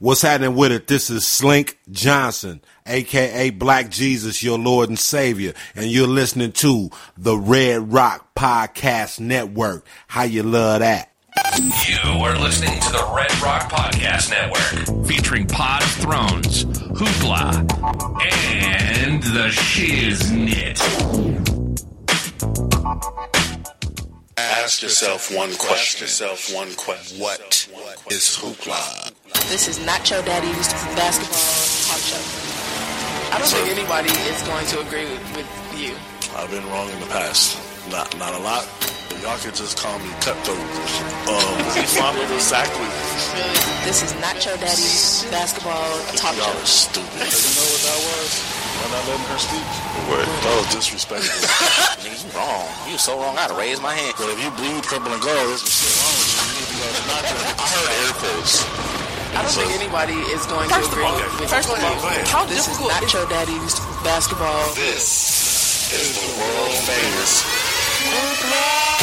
What's happening with it? This is Slink Johnson, a.k.a. Black Jesus, your Lord and Savior, and you're listening to the Red Rock Podcast Network. How you love that? You are listening to the Red Rock Podcast Network, featuring Pod of Thrones, Hoopla, and the Shiznit. Ask yourself one question. What is Hoopla? This is not your daddy used to play basketball talk show. I don't think anybody is going to agree with you. I've been wrong in the past. Not a lot. Y'all could just call me cutthroat. Follow exactly. Really, this is not your daddy used to basketball talk show. Y'all are stupid. You know what that was? I'm not letting her speak. What? That was disrespectful. You wrong. You so wrong, I had to raise my hand. But if you blue, purple, and gold, there's some shit wrong with you. You need to go to I heard air quotes. I don't think anybody is going to agree with you. This is not your daddy used to basketball. This is the world famous Hoopla.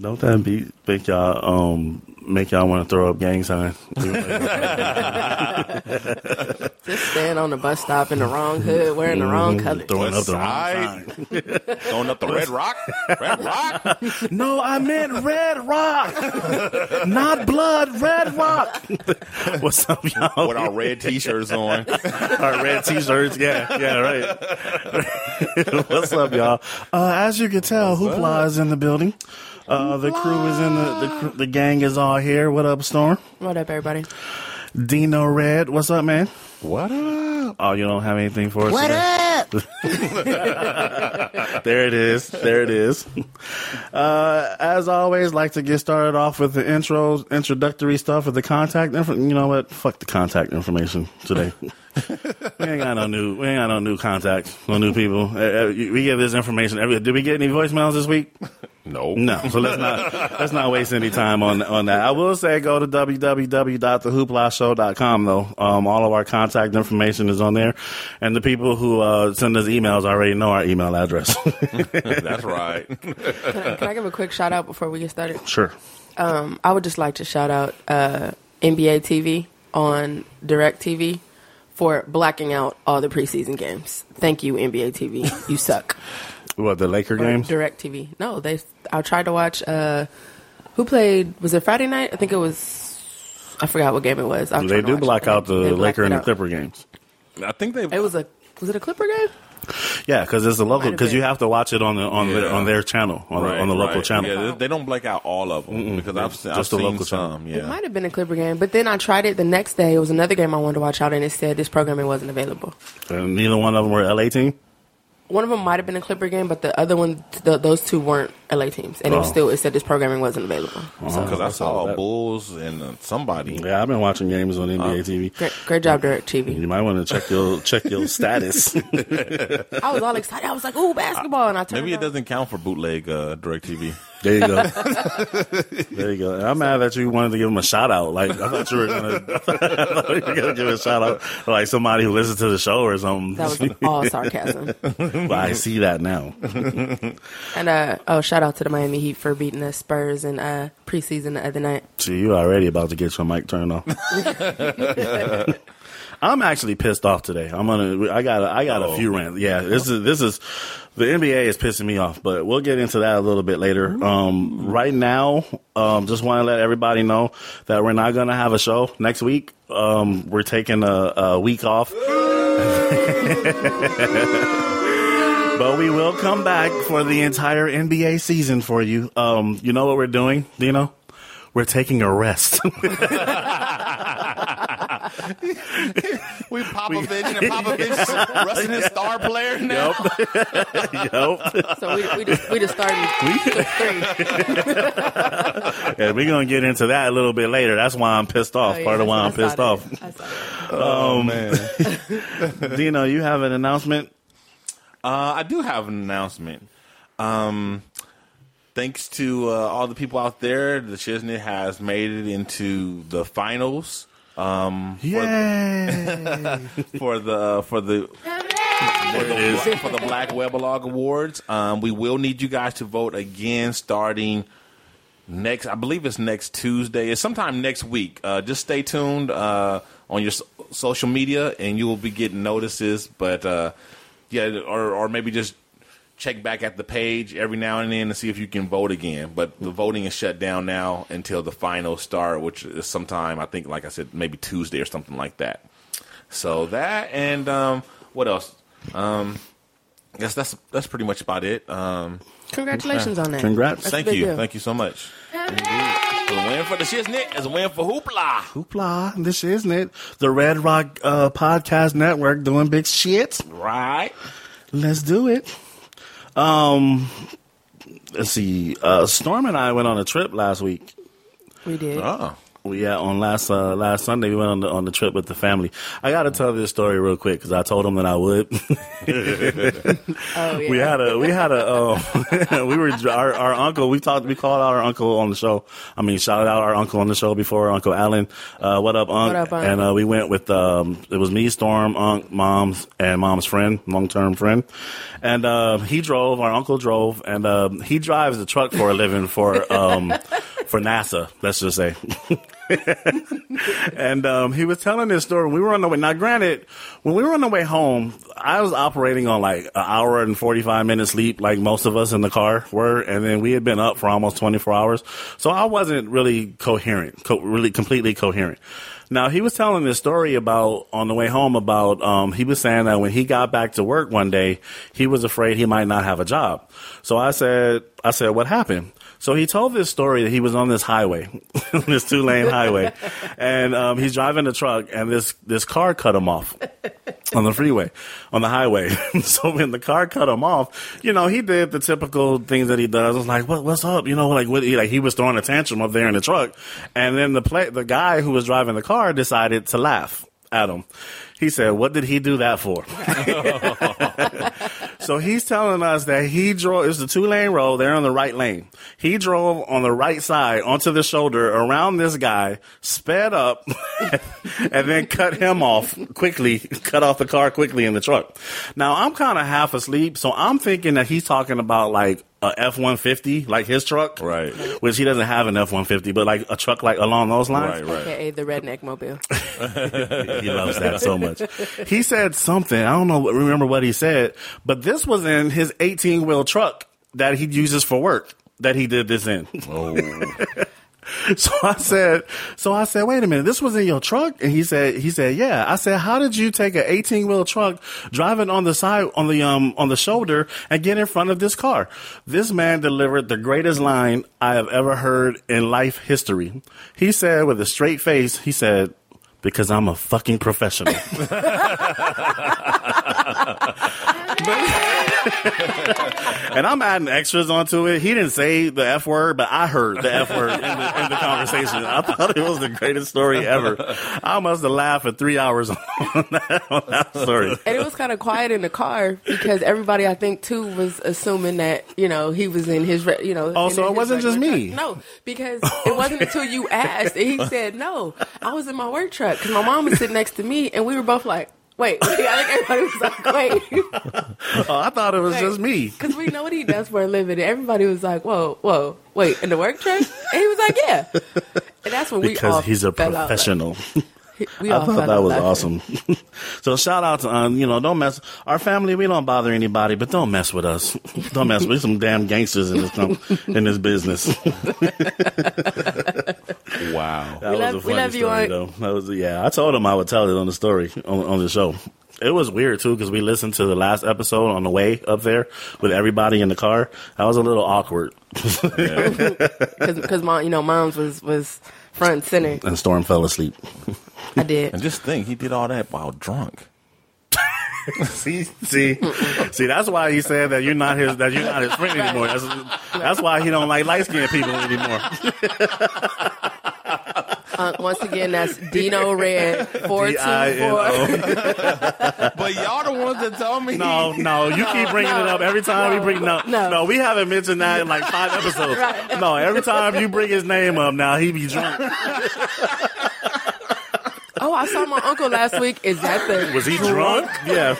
Don't that make y'all want to throw up gang signs? Just stand on the bus stop in the wrong hood, wearing the wrong colors. Throwing up the wrong sign. Throwing up the Red Rock? Red Rock? No, I meant Red Rock. Not blood, Red Rock. What's up, y'all? With our red t-shirts on. Our red t-shirts, yeah, right. What's up, y'all? As you can tell, Hoopla is in the building. The crew is in the gang is all here. What up, Storm? What up, everybody? Dino Red, what's up, man? What up? Oh, you don't have anything for us today? Up? There it is. As always, like to get started off with the introductory stuff with the contact information. You know what? Fuck the contact information today. We ain't got no new contacts, no new people. We give this information every. Did we get any voicemails this week? No. So let's not waste any time on that. I will say go to www.thehooplawshow.com though. All of our contact information is on there, and the people who send us emails already know our email address. That's right. Can I give a quick shout out before we get started? Sure. I would just like to shout out NBA TV on DirecTV for blacking out all the preseason games. Thank you, NBA TV. You suck. What, the Laker games? DirecTV. No, I tried to watch, who played, was it Friday night? I think it was, I forgot what game it was. They do black out the Laker and the Clipper games. I think they... Was it a Clipper game? Yeah, because it's a local, because you have to watch it on their channel, on the local channel. Yeah, they don't black out all of them, because I've seen local some. Yeah. It might have been a Clipper game, but then I tried it the next day. It was another game I wanted to watch out, and it said this programming wasn't available. And neither one of them were LA team? One of them might have been a Clipper game, but the other one, those two weren't LA teams, and it said this programming wasn't available. Because I saw Bulls and somebody. Yeah, I've been watching games on NBA TV. Great job, DirecTV. You might want to check your status. I was all excited. I was like, "Ooh, basketball!" And I turned. Maybe it doesn't count for bootleg DirecTV. There you go. There you go. And I'm mad that you wanted to give him a shout out. Like, I thought you were going to give a shout out to like somebody who listens to the show or something. That was all sarcasm. But I see that now. And shout out to the Miami Heat for beating the Spurs in preseason the other night. See, you already about to get your mic turned off. I'm actually pissed off today. I got a few rants. Yeah, this is the NBA is pissing me off, but we'll get into that a little bit later. Right now, just want to let everybody know that we're not gonna have a show next week. We're taking a week off, but we will come back for the entire NBA season for you. You know what we're doing, Dino? We're taking a rest. We Popovich and Popovich wrestling his star player now. Yep. So we just started with three. Yeah, we're gonna get into that a little bit later. That's why I'm pissed off. Part of why I'm pissed off. Oh man, Dino, you have an announcement? I do have an announcement. Thanks to all the people out there, the Shiznit has made it into the finals. For the Black Weblog Awards. We will need you guys to vote again starting next. I believe it's next Tuesday. It's sometime next week. Just stay tuned on your social media, and you will be getting notices. But or maybe just check back at the page every now and then to see if you can vote again. But the voting is shut down now until the final start, which is sometime, I think, like I said, maybe Tuesday or something like that. So that, and what else? I guess that's pretty much about it. Congratulations on that. Congrats. That's Thank you. Deal. Thank you so much. A win for the Shiznit is a win for Hoopla. The Shiznit, the Red Rock Podcast Network, doing big shit. Right. Let's do it. Let's see. Storm and I went on a trip last week. We did. Oh, yeah. On last Sunday, we went on the trip with the family. I got to tell this story real quick because I told them that I would. Oh yeah. Our uncle. We called out our uncle on the show. I mean, shouted out our uncle on the show before. Uncle Alan. What up, Unc? What up, Unc? And we went with it was me, Storm, Unc, Mom's, and Mom's friend, long-term friend. And he drove. Our uncle drove, and he drives the truck for a living for NASA. Let's just say. And he was telling this story. We were on the way. Now, granted, when we were on the way home, I was operating on like an hour and 45 minutes sleep, like most of us in the car were. And then we had been up for almost 24 hours. So I wasn't really coherent, really completely coherent. Now, he was telling this story about on the way home about he was saying that when he got back to work one day, he was afraid he might not have a job. So I said, what happened? So he told this story that he was on this highway, this 2-lane highway, and he's driving the truck, and this car cut him off on the freeway, on the highway. So when the car cut him off, you know, he did the typical things that he does. I was like, what's up? You know, he was throwing a tantrum up there in the truck, and then the guy who was driving the car decided to laugh at him. He said, what did he do that for? So he's telling us that he drove, it's a 2-lane road, they're on the right lane. He drove on the right side, onto the shoulder, around this guy, sped up, and then cut him off quickly, cut off the car quickly in the truck. Now, I'm kind of half asleep, so I'm thinking that he's talking about like a F-150, like his truck. Right. Which he doesn't have an F-150, but like a truck like along those lines. Right. AKA the Redneck Mobile. He loves that so much. He said something. I don't know, remember what he said, but this was in his 18-wheel truck that he uses for work that he did this in. Oh. So I said, wait a minute, this was in your truck? And he said, yeah. I said, how did you take an 18-wheel truck driving on the side, on the shoulder and get in front of this car? This man delivered the greatest line I have ever heard in life history. He said with a straight face, he said, because I'm a fucking professional. And I'm adding extras onto it. He didn't say the F word, but I heard the F word in the conversation. I thought it was the greatest story ever. I must have laughed for 3 hours on that story. And it was kind of quiet in the car because everybody, I think, too, was assuming that, you know, he was in his, you know. Also, it wasn't just me. Truck. No, because it wasn't until you asked. And he said, no, I was in my work truck because my mom was sitting next to me and we were both like, Wait, I think everybody was like, wait. Oh, I thought it was just me. Because we know what he does for a living. Everybody was like, whoa, wait, in the work truck? And he was like, yeah. And that's when because he's a professional. I thought that was awesome. So shout out to, don't mess. Our family, we don't bother anybody, but don't mess with us. Don't mess with some damn gangsters in this business. Wow. That was a funny story, though. I told him I would tell it on the story, on the show. It was weird, too, because we listened to the last episode on the way up there with everybody in the car. I was a little awkward. Because, Moms was front and center. And Storm fell asleep. I did. And just think, he did all that while drunk. See, that's why he said that you're not his friend anymore. That's why he don't like light-skinned people anymore. Once again, that's Dino Red 424. But y'all the ones that told me. No, you keep bringing it up every time we bring it up. No, we haven't mentioned that in like 5 episodes. Right. No, every time you bring his name up, now he be drunk. Oh, I saw my uncle last week. Is that the... Was he drunk? Yeah.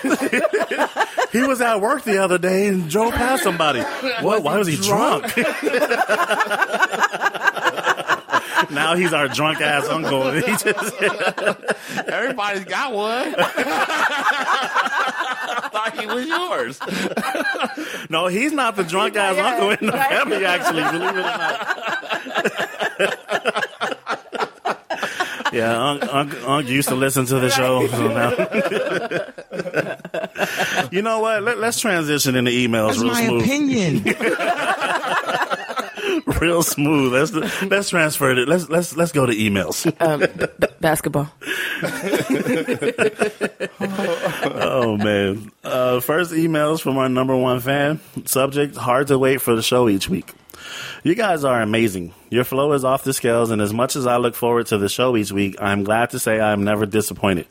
He was at work the other day and drove past somebody. What? Why was he drunk? Now he's our drunk-ass uncle. And he just... Everybody's got one. I thought he was yours. No, he's not the drunk-ass uncle in the family, actually. Believe it or not. Yeah, Unc used to listen to the show. So you know what? Let's transition into emails. That's real my smooth. Opinion. Real smooth. Let's transfer it. Let's go to emails. Basketball. Oh man! First emails from our number one fan. Subject: hard to wait for the show each week. You guys are amazing. Your flow is off the scales, and as much as I look forward to the show each week, I'm glad to say I am never disappointed.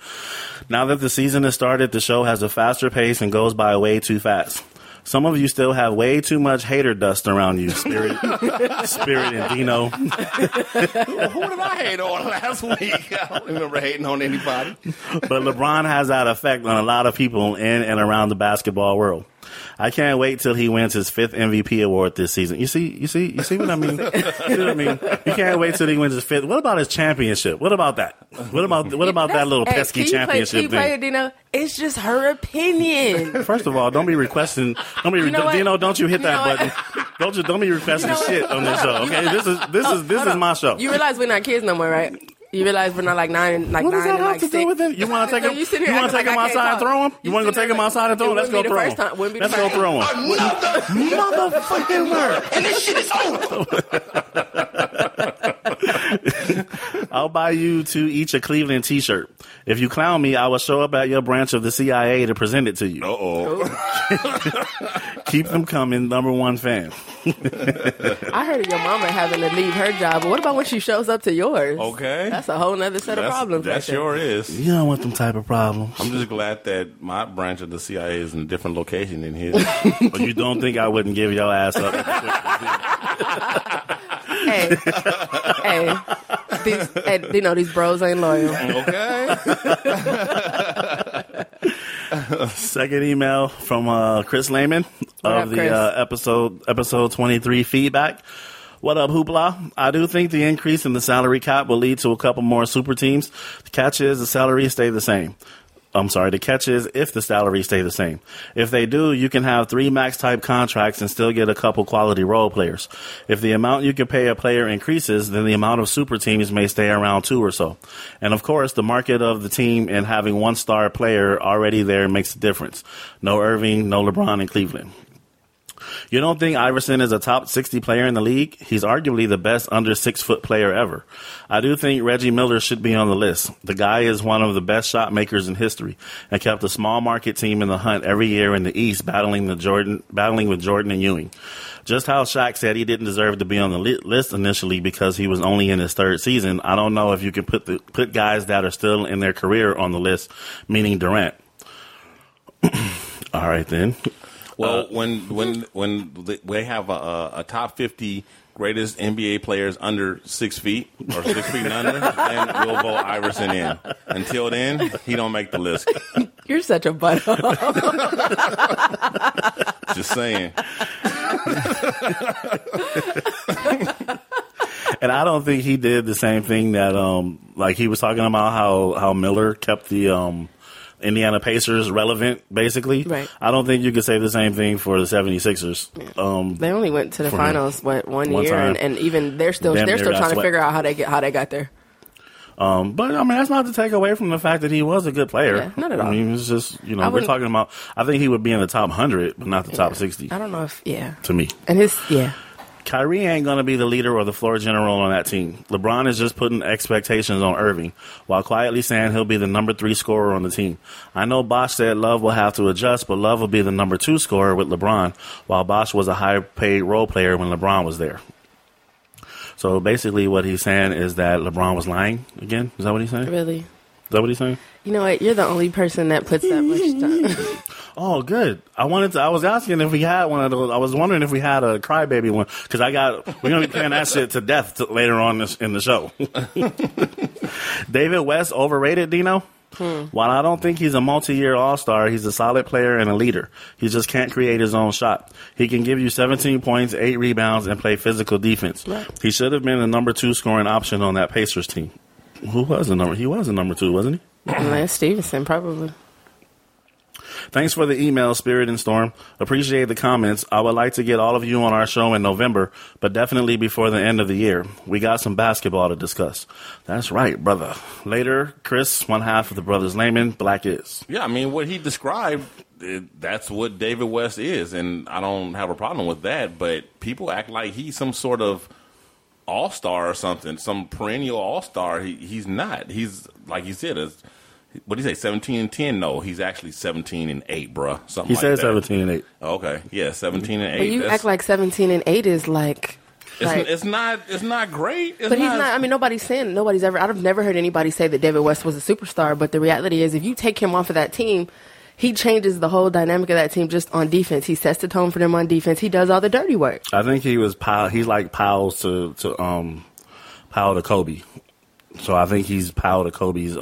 Now that the season has started, the show has a faster pace and goes by way too fast. Some of you still have way too much hater dust around you, Spirit and Dino. Who did I hate on last week? I don't remember hating on anybody. But LeBron has that effect on a lot of people in and around the basketball world. I can't wait till he wins his 5th MVP award this season. You see what I mean? You can't wait till he wins his 5th. What about his championship? What about that? What about that little pesky championship thing? Dino, it's just her opinion. First of all, Dino, don't you hit that button. Don't be requesting shit on this show. Okay, this is my show. You realize we're not kids no more, right? You realize we're not like 9, like what 9 does that and have like to 6. Do with it? You want to take him? You want to take him outside and throw him? You want to go take him outside and throw him? Let's go throw him. Let's go throw him. Motherfucking word! And this shit is over. I'll buy you two each a Cleveland T-shirt. If you clown me, I will show up at your branch of the CIA to present it to you. Uh-oh. Keep them coming, number one fan. I heard of your mama having to leave her job, but what about when she shows up to yours? Okay. That's a whole nother set of problems. That sure is. You don't want them type of problems. I'm just glad that my branch of the CIA is in a different location than his. But you don't think I wouldn't give your ass up? Hey. These bros ain't loyal. Okay. Second email from Chris Lehman episode 23 feedback. What up, Hoopla? I do think the increase in the salary cap will lead to a couple more super teams. The catch is the salary stay the same. I'm sorry, the catch is if the salaries stay the same. If they do, you can have 3 max-type contracts and still get a couple quality role players. If the amount you can pay a player increases, then the amount of super teams may stay around 2 or so. And, of course, the market of the team and having one star player already there makes a difference. No Irving, no LeBron in Cleveland. You don't think Iverson is a top 60 player in the league? He's arguably the best under 6 foot player ever. I do think Reggie Miller should be on the list. The guy is one of the best shot makers in history and kept a small market team in the hunt every year in the East, battling with Jordan and Ewing. Just how Shaq said he didn't deserve to be on the list initially because he was only in his third season, I don't know if you can put guys that are still in their career on the list, meaning Durant. All right, then. Well, when they have a top 50 greatest NBA players under 6 feet or 6 feet and under, then we'll vote Iverson in. Until then, he don't make the list. You're such a butthole. Just saying. And I don't think he did the same thing that, like he was talking about how Miller kept the Indiana Pacers relevant, basically. Right. I don't think you could say the same thing for the 76ers. Yeah. They only went to the finals one year, and even they're still trying to figure out how they got there. But I mean, that's not to take away from the fact that he was a good player. Yeah, not at all. I mean, it's just, you know, we're talking about, I think he would be in the top 100, but not the top 60. I don't know if, to me. And Kyrie ain't going to be the leader or the floor general on that team. LeBron is just putting expectations on Irving while quietly saying he'll be the number 3 scorer on the team. I know Bosh said Love will have to adjust, but Love will be the number 2 scorer with LeBron, while Bosh was a high-paid role player when LeBron was there. So basically what he's saying is that LeBron was lying again? Is that what he's saying? Really? Is that what he's saying? You know what? You're the only person that puts that much time. Oh, good. I was asking if we had one of those. I was wondering if we had a crybaby one because we're going to be playing that shit to death later on in the show. David West overrated, Dino? While I don't think he's a multi-year all-star, he's a solid player and a leader. He just can't create his own shot. He can give you 17 points, 8 rebounds, and play physical defense. Right. He should have been the number 2 scoring option on that Pacers team. He was the number 2, wasn't he? Lance Stevenson, probably. Thanks for the email, Spirit and Storm. Appreciate the comments. I would like to get all of you on our show in November, but definitely before the end of the year. We got some basketball to discuss. That's right, brother. Later, Chris, one half of the Brothers Layman, Black is. Yeah, I mean, what he described, that's what David West is, and I don't have a problem with that, but people act like he's some sort of all-star or something, some perennial all-star. He's not. He's, like you said, what did he say, 17-10? No, he's actually 17-8, bruh. Something like that. He said 17-8. Okay, yeah, 17-8. But you act like 17-8 is like... It's not great. But he's not. I mean, nobody's ever... I've never heard anybody say that David West was a superstar, but the reality is if you take him off of that team, he changes the whole dynamic of that team just on defense. He sets the tone for them on defense. He does all the dirty work. I think he was... He's like Powell to Kobe. So I think he's Powell to Kobe's...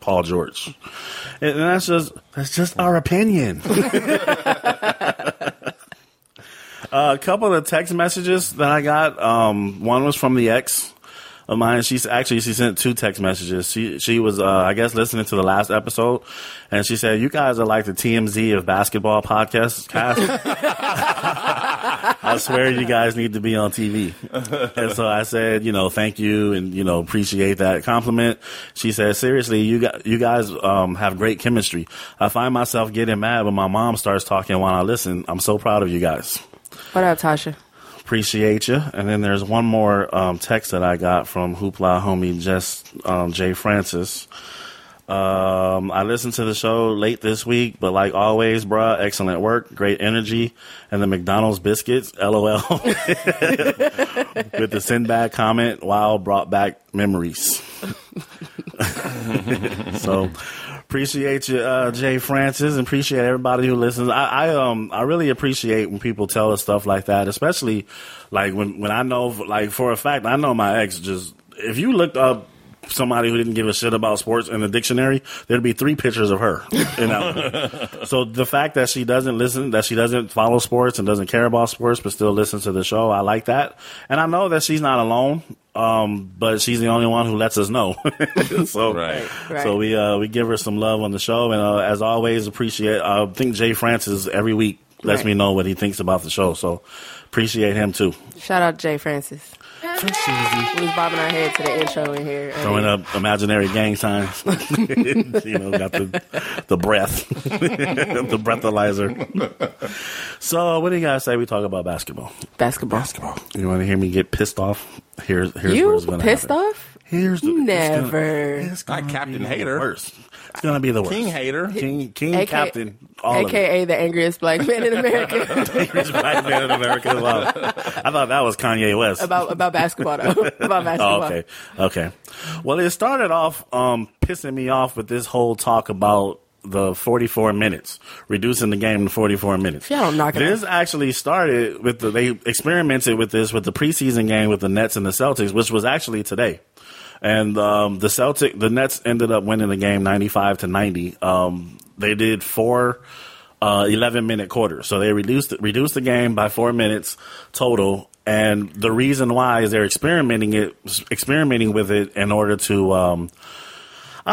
Paul George. And that's just our opinion. A couple of text messages that I got. One was from the ex of mine. She sent 2 text messages. She was, I guess, listening to the last episode. And she said, you guys are like the TMZ of basketball podcasts. I swear you guys need to be on TV. And so I said, you know, thank you and, you know, appreciate that compliment. She said, seriously, you guys have great chemistry. I find myself getting mad when my mom starts talking while I listen. I'm so proud of you guys. What up, Tasha? Appreciate you. And then there's one more text that I got from Hoopla homie Jay Francis. I listened to the show late this week, but like always, bruh, excellent work, great energy, and the McDonald's biscuits, LOL, with the Sinbad comment, wow, brought back memories. So, appreciate you, Jay Francis, and appreciate everybody who listens. I really appreciate when people tell us stuff like that, especially like when I know, like for a fact, I know my ex just, if you looked up somebody who didn't give a shit about sports in the dictionary, there'd be 3 pictures of her. You know? So the fact that she doesn't listen, that she doesn't follow sports and doesn't care about sports, but still listens to the show, I like that. And I know that she's not alone, but she's the only one who lets us know. So, right. So we give her some love on the show, and as always, appreciate. I think Jay Francis every week lets me know what he thinks about the show, so appreciate him too. Shout out Jay Francis. We're just bobbing our head to the intro in here. Throwing up imaginary gang signs. You know, got the breath. The breathalyzer. So what do you guys say we talk about basketball? Basketball. You want to hear me get pissed off? Here's you where it's going to pissed happen. Off? Here's the, never. It's gonna not Captain Hater. Worst. It's going to be the worst. King Hater. King AKA, Captain. All AKA the angriest black man in America. The angriest black man in America. Wow. I thought that was Kanye West. About basketball, though. About basketball. Oh, okay. Well, it started off pissing me off with this whole talk about the 44 minutes, reducing the game to 44 minutes. Yeah, I'm not gonna. This actually started with they experimented with this with the preseason game with the Nets and the Celtics, which was actually today. And the Nets ended up winning the game 95-90. They did four 11-minute quarters, so they reduced the game by 4 minutes total. And the reason why is they're experimenting with it in order to. I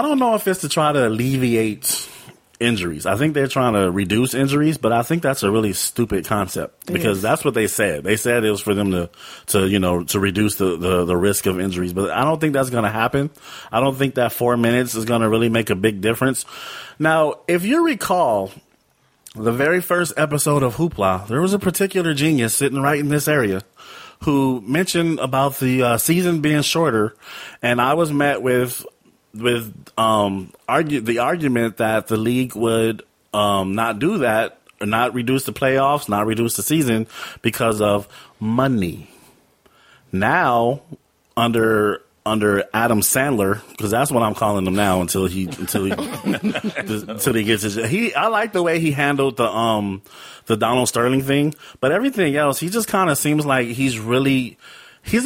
don't know if it's to try to alleviate injuries. I think they're trying to reduce injuries, but I think that's a really stupid concept because that's what they said. They said it was for them to reduce the risk of injuries, but I don't think that's going to happen. I don't think that 4 minutes is going to really make a big difference. Now, if you recall the very first episode of Hoopla, there was a particular genius sitting right in this area who mentioned about the season being shorter, and I was met with the argument that the league would not do that, not reduce the playoffs, not reduce the season because of money. Now, under Adam Sandler, because that's what I'm calling him now until he gets his. I like the way he handled the Donald Sterling thing, but everything else, he just kind of seems like he's a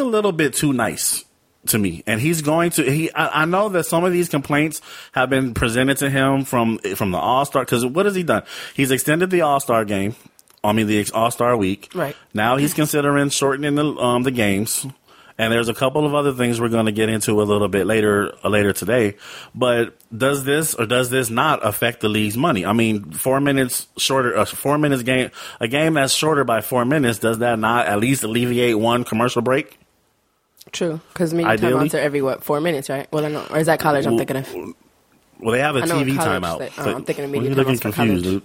little bit too nice to me, and he's going to. I know that some of these complaints have been presented to him from the All Star. Because what has he done? He's extended the All Star game. I mean, the All Star week. Right now, he's considering shortening the games. And there's a couple of other things we're going to get into a little bit later today. But does this or does this not affect the league's money? I mean, 4 minutes shorter, a game that's shorter by 4 minutes. Does that not at least alleviate one commercial break? True, because me timeouts are every 4 minutes, right? Well, I know, or is that college? I'm thinking of. Well, they have a TV timeout. I'm thinking of media timeouts for college. Dude?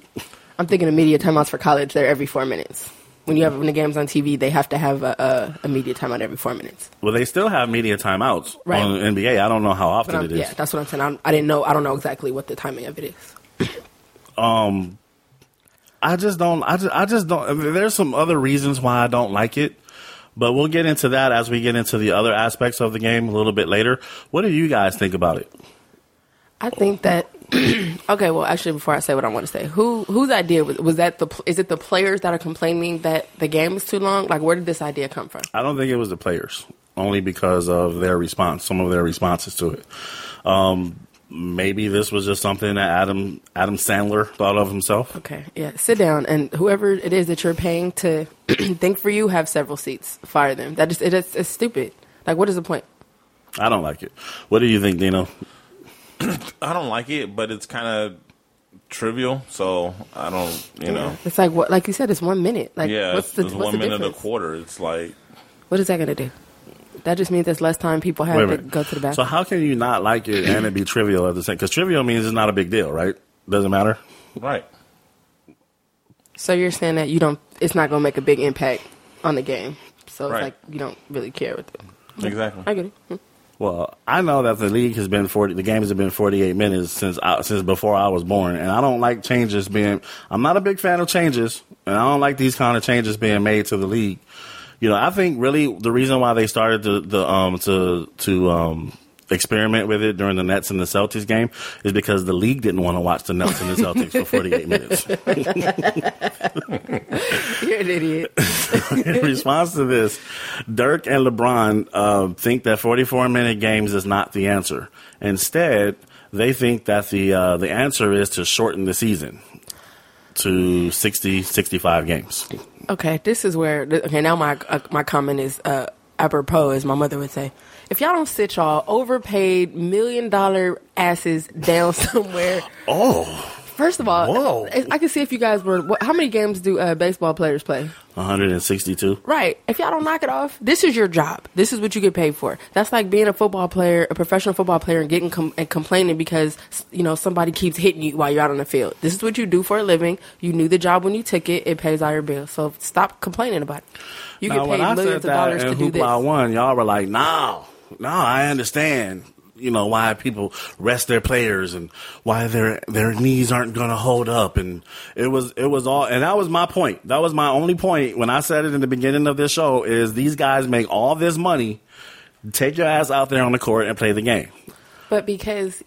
I'm thinking of media timeouts for college. They're every 4 minutes. When the game's on TV, they have to have a media timeout every 4 minutes. Well, they still have media timeouts on the NBA. I don't know how often it is. Yeah, that's what I'm saying. I didn't know. I don't know exactly what the timing of it is. I just don't. There's some other reasons why I don't like it. But we'll get into that as we get into the other aspects of the game a little bit later. What do you guys think about it? I think that okay. Well, actually, before I say what I want to say, whose idea was that? Is it the players that are complaining that the game is too long? Like, where did this idea come from? I don't think it was the players, only because of their response. Some of their responses to it. Maybe this was just something that Adam Sandler thought of himself. Okay, yeah. Sit down, and whoever it is that you're paying to think for you, have several seats. Fire them. It's stupid. Like, what is the point? I don't like it. What do you think, Dino? I don't like it, but it's kind of trivial. So I don't, you know. It's like what, like you said, it's 1 minute. Like, yeah, it's what's 1 minute and a quarter. It's like, what is that going to do? That just means there's less time people have to go to the bathroom. So how can you not like it and it be trivial at the same? Because trivial means it's not a big deal, right? Doesn't matter, right? So you're saying that you don't? It's not going to make a big impact on the game. So it's like you don't really care with it. Exactly. I get it. Well, I know that the league has been the games have been 48 minutes since before I was born, and I don't like changes being. I'm not a big fan of changes, and I don't like these kind of changes being made to the league. You know, I think really the reason why they started to experiment with it during the Nets and the Celtics game is because the league didn't want to watch the Nets and the Celtics for 48 minutes. You're an idiot. In response to this, Dirk and LeBron think that 44-minute games is not the answer. Instead, they think that the answer is to shorten the season to 65 games. Okay, this is where. Okay, now my comment is apropos, as my mother would say. If y'all don't sit y'all overpaid $1 million asses down somewhere, First of all, whoa. I can see if you guys were, how many games do baseball players play? 162. Right. If y'all don't knock it off, this is your job. This is what you get paid for. That's like being a football player, a professional football player, and getting complaining because, you know, somebody keeps hitting you while you're out on the field. This is what you do for a living. You knew the job when you took it. It pays all your bills. So stop complaining about it. You now, get paid millions of dollars to do this. When I won, y'all were like, no, I understand. You know, why people rest their players and why their knees aren't going to hold up. And it was all, and that was my point. That was my only point when I said it in the beginning of this show is these guys make all this money. Take your ass out there on the court and play the game. But because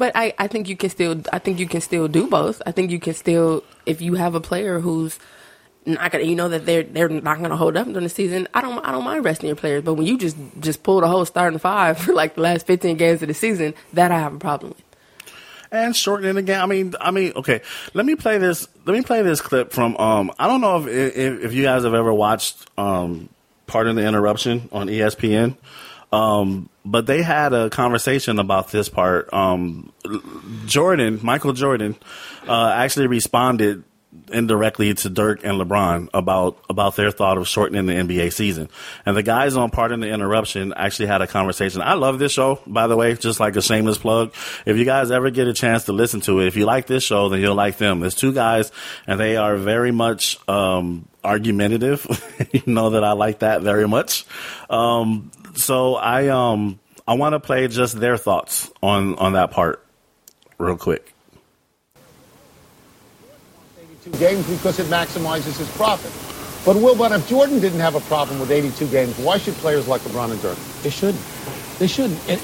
I think you can still, do both. I think you can still, if you have a player who's not gonna, you know that they're not going to hold up during the season. I don't mind resting your players, but when you just pull the whole starting five for like the last 15 games of the season, that I have a problem with. And shortening the game. I mean, okay. Let me play this clip from. I don't know if you guys have ever watched Pardon the Interruption on ESPN, but they had a conversation about this part. Michael Jordan, actually responded indirectly to Dirk and LeBron about their thought of shortening the NBA season. And the guys on Pardon the Interruption actually had a conversation. I love this show, by the way, just like a shameless plug. If you guys ever get a chance to listen to it, if you like this show, then you'll like them. There's two guys, and they are very much argumentative. You know that I like that very much. So I want to play just their thoughts on that part real quick. Games because it maximizes his profit. But if Jordan didn't have a problem with 82 games, why should players like LeBron and Dirk? They shouldn't.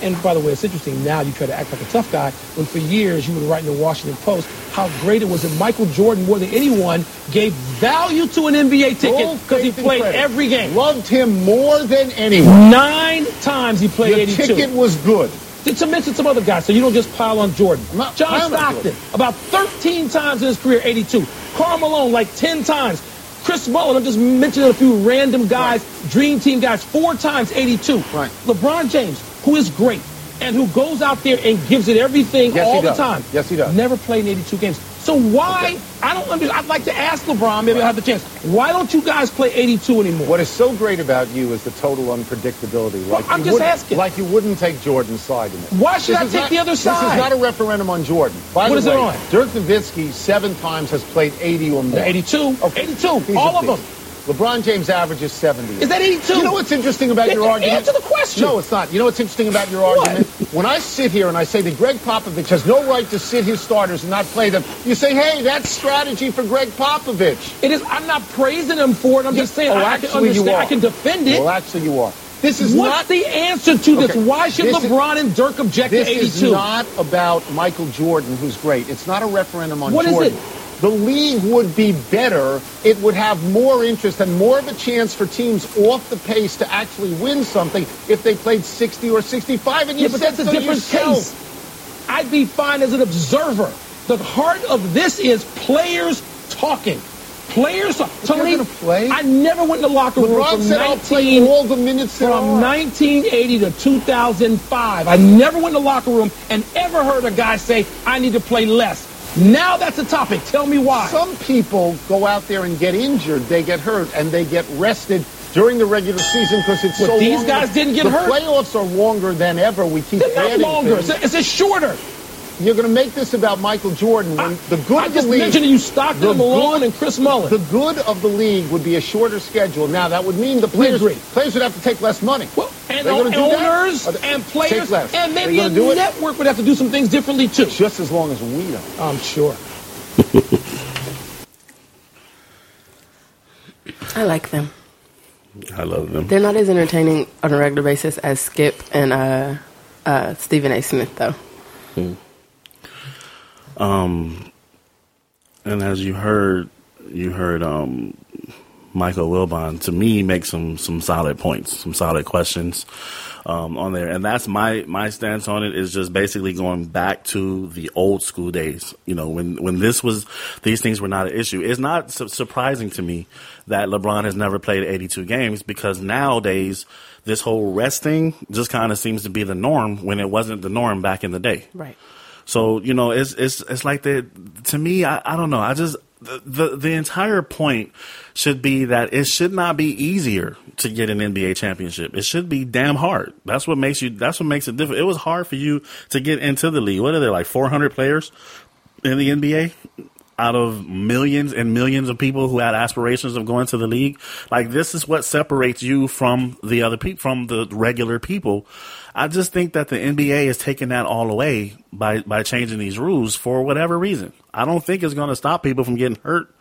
And by the way, it's interesting now you try to act like a tough guy when for years you would write in the Washington Post how great it was that Michael Jordan, more than anyone, gave value to an NBA ticket because he played every game. Loved him more than anyone. 9 times he played 82. The ticket was good. To mention some other guys, so you don't just pile on Jordan. John Stockton, about 13 times in his career, 82. Karl Malone, like 10 times. Chris Mullin, I'm just mentioning a few random guys, right. Dream Team guys, 4 times, 82. Right. LeBron James, who is great and who goes out there and gives it everything all the time. Yes, he does. Never played in 82 games. So why, okay. I don't understand, I'd like to ask LeBron, maybe I'll have the chance, why don't you guys play 82 anymore? What is so great about you is the total unpredictability. Like, well, I'm just asking. Like you wouldn't take Jordan's side in it. Why should I take the other side? This is not a referendum on Jordan. By what is it on? Dirk Nowitzki 7 times has played 80 or more. 82, okay. 82, all of them. LeBron James averages 70. Is that 82? You know what's interesting about your argument? Answer the question. No, it's not. You know what's interesting about your argument? When I sit here and I say that Greg Popovich has no right to sit his starters and not play them, you say, hey, that's strategy for Greg Popovich. It is. I'm not praising him for it. I'm just saying I can understand. I can defend it. Well, actually, you are. This is what's not the answer to this? Okay. Why should LeBron and Dirk object to 82? This is not about Michael Jordan, who's great. It's not a referendum on Jordan. What is it? The league would be better. It would have more interest and more of a chance for teams off the pace to actually win something if they played 60 or 65. And you said that's a different case. I'd be fine as an observer. The heart of this is players talking. Players talking. Tony, play? I never went in the locker room from 1980 to 2005. I never went in the locker room and ever heard a guy say, I need to play less. Now that's a topic. Tell me why. Some people go out there and get injured, they get hurt, and they get rested during the regular season because it's so long. These guys didn't get hurt. The playoffs are longer than ever. We keep adding things. They're not longer. It's shorter. You're going to make this about Michael Jordan. When the good I just mentioned you Stockton, Malone, and Chris Mullin. The good of the league would be a shorter schedule. Now, that would mean the players would have to take less money. Well, and owners and players and maybe a network would have to do some things differently, too. Just as long as we don't. I'm sure. I like them. I love them. They're not as entertaining on a regular basis as Skip and Stephen A. Smith, though. Hmm. And as you heard Michael Wilbon, to me, make some solid points, some solid questions on there. And that's my stance on it is just basically going back to the old school days. You know, when these things were not an issue. It's not surprising to me that LeBron has never played 82 games because nowadays this whole resting just kind of seems to be the norm when it wasn't the norm back in the day. Right. So, you know, it's like that to me. I don't know. I just the entire point should be that it should not be easier to get an NBA championship. It should be damn hard. That's what makes it different. It was hard for you to get into the league. What are there, like 400 players in the NBA? Out of millions and millions of people who had aspirations of going to the league. Like, this is what separates you from the other people, from the regular people. I just think that the NBA is taking that all away by changing these rules for whatever reason. I don't think it's going to stop people from getting hurt,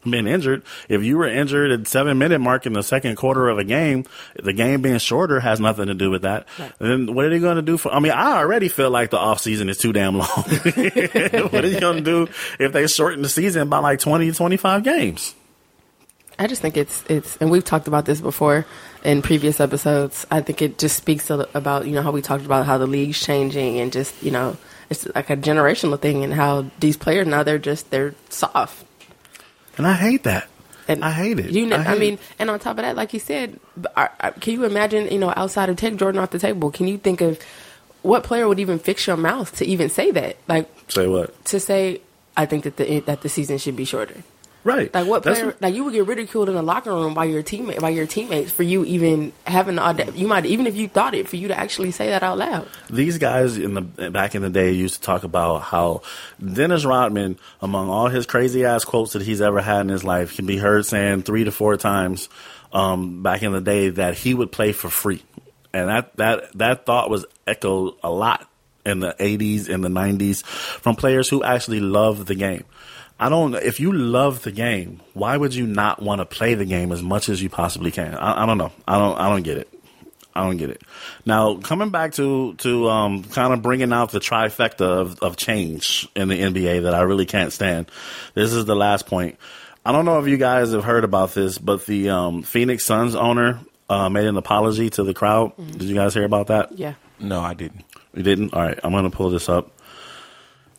from being injured. If you were injured at 7-minute mark in the second quarter of a game, the game being shorter has nothing to do with that. Right. Then what are they going to do for? I mean, I already feel like the off season is too damn long. What are you going to do if they shorten the season by like 20, 25 games? I just think it's, and we've talked about this before in previous episodes. I think it just speaks about, you know, how we talked about how the league's changing and just, you know, it's like a generational thing and how these players now they're soft. And I hate that. And I hate it. You know, I mean, and on top of that, like you said, can you imagine, you know, outside of take Jordan off the table, can you think of what player would even fix your mouth to even say that? Like, say what? To say, I think that the season should be shorter. Right. Like, what player? Like, you would get ridiculed in the locker room by your teammates, for you even having the audacity. You might, even if you thought it, for you to actually say that out loud. These guys back in the day used to talk about how Dennis Rodman, among all his crazy ass quotes that he's ever had in his life, can be heard saying 3 to 4 times back in the day that he would play for free, and that thought was echoed a lot in the 80s and the 90s from players who actually loved the game. If you love the game, why would you not want to play the game as much as you possibly can? I don't know. I don't get it. Now, coming back to kind of bringing out the trifecta of change in the NBA that I really can't stand. This is the last point. I don't know if you guys have heard about this, but the Phoenix Suns owner made an apology to the crowd. Mm-hmm. Did you guys hear about that? Yeah. No, I didn't. You didn't? All right. I'm going to pull this up.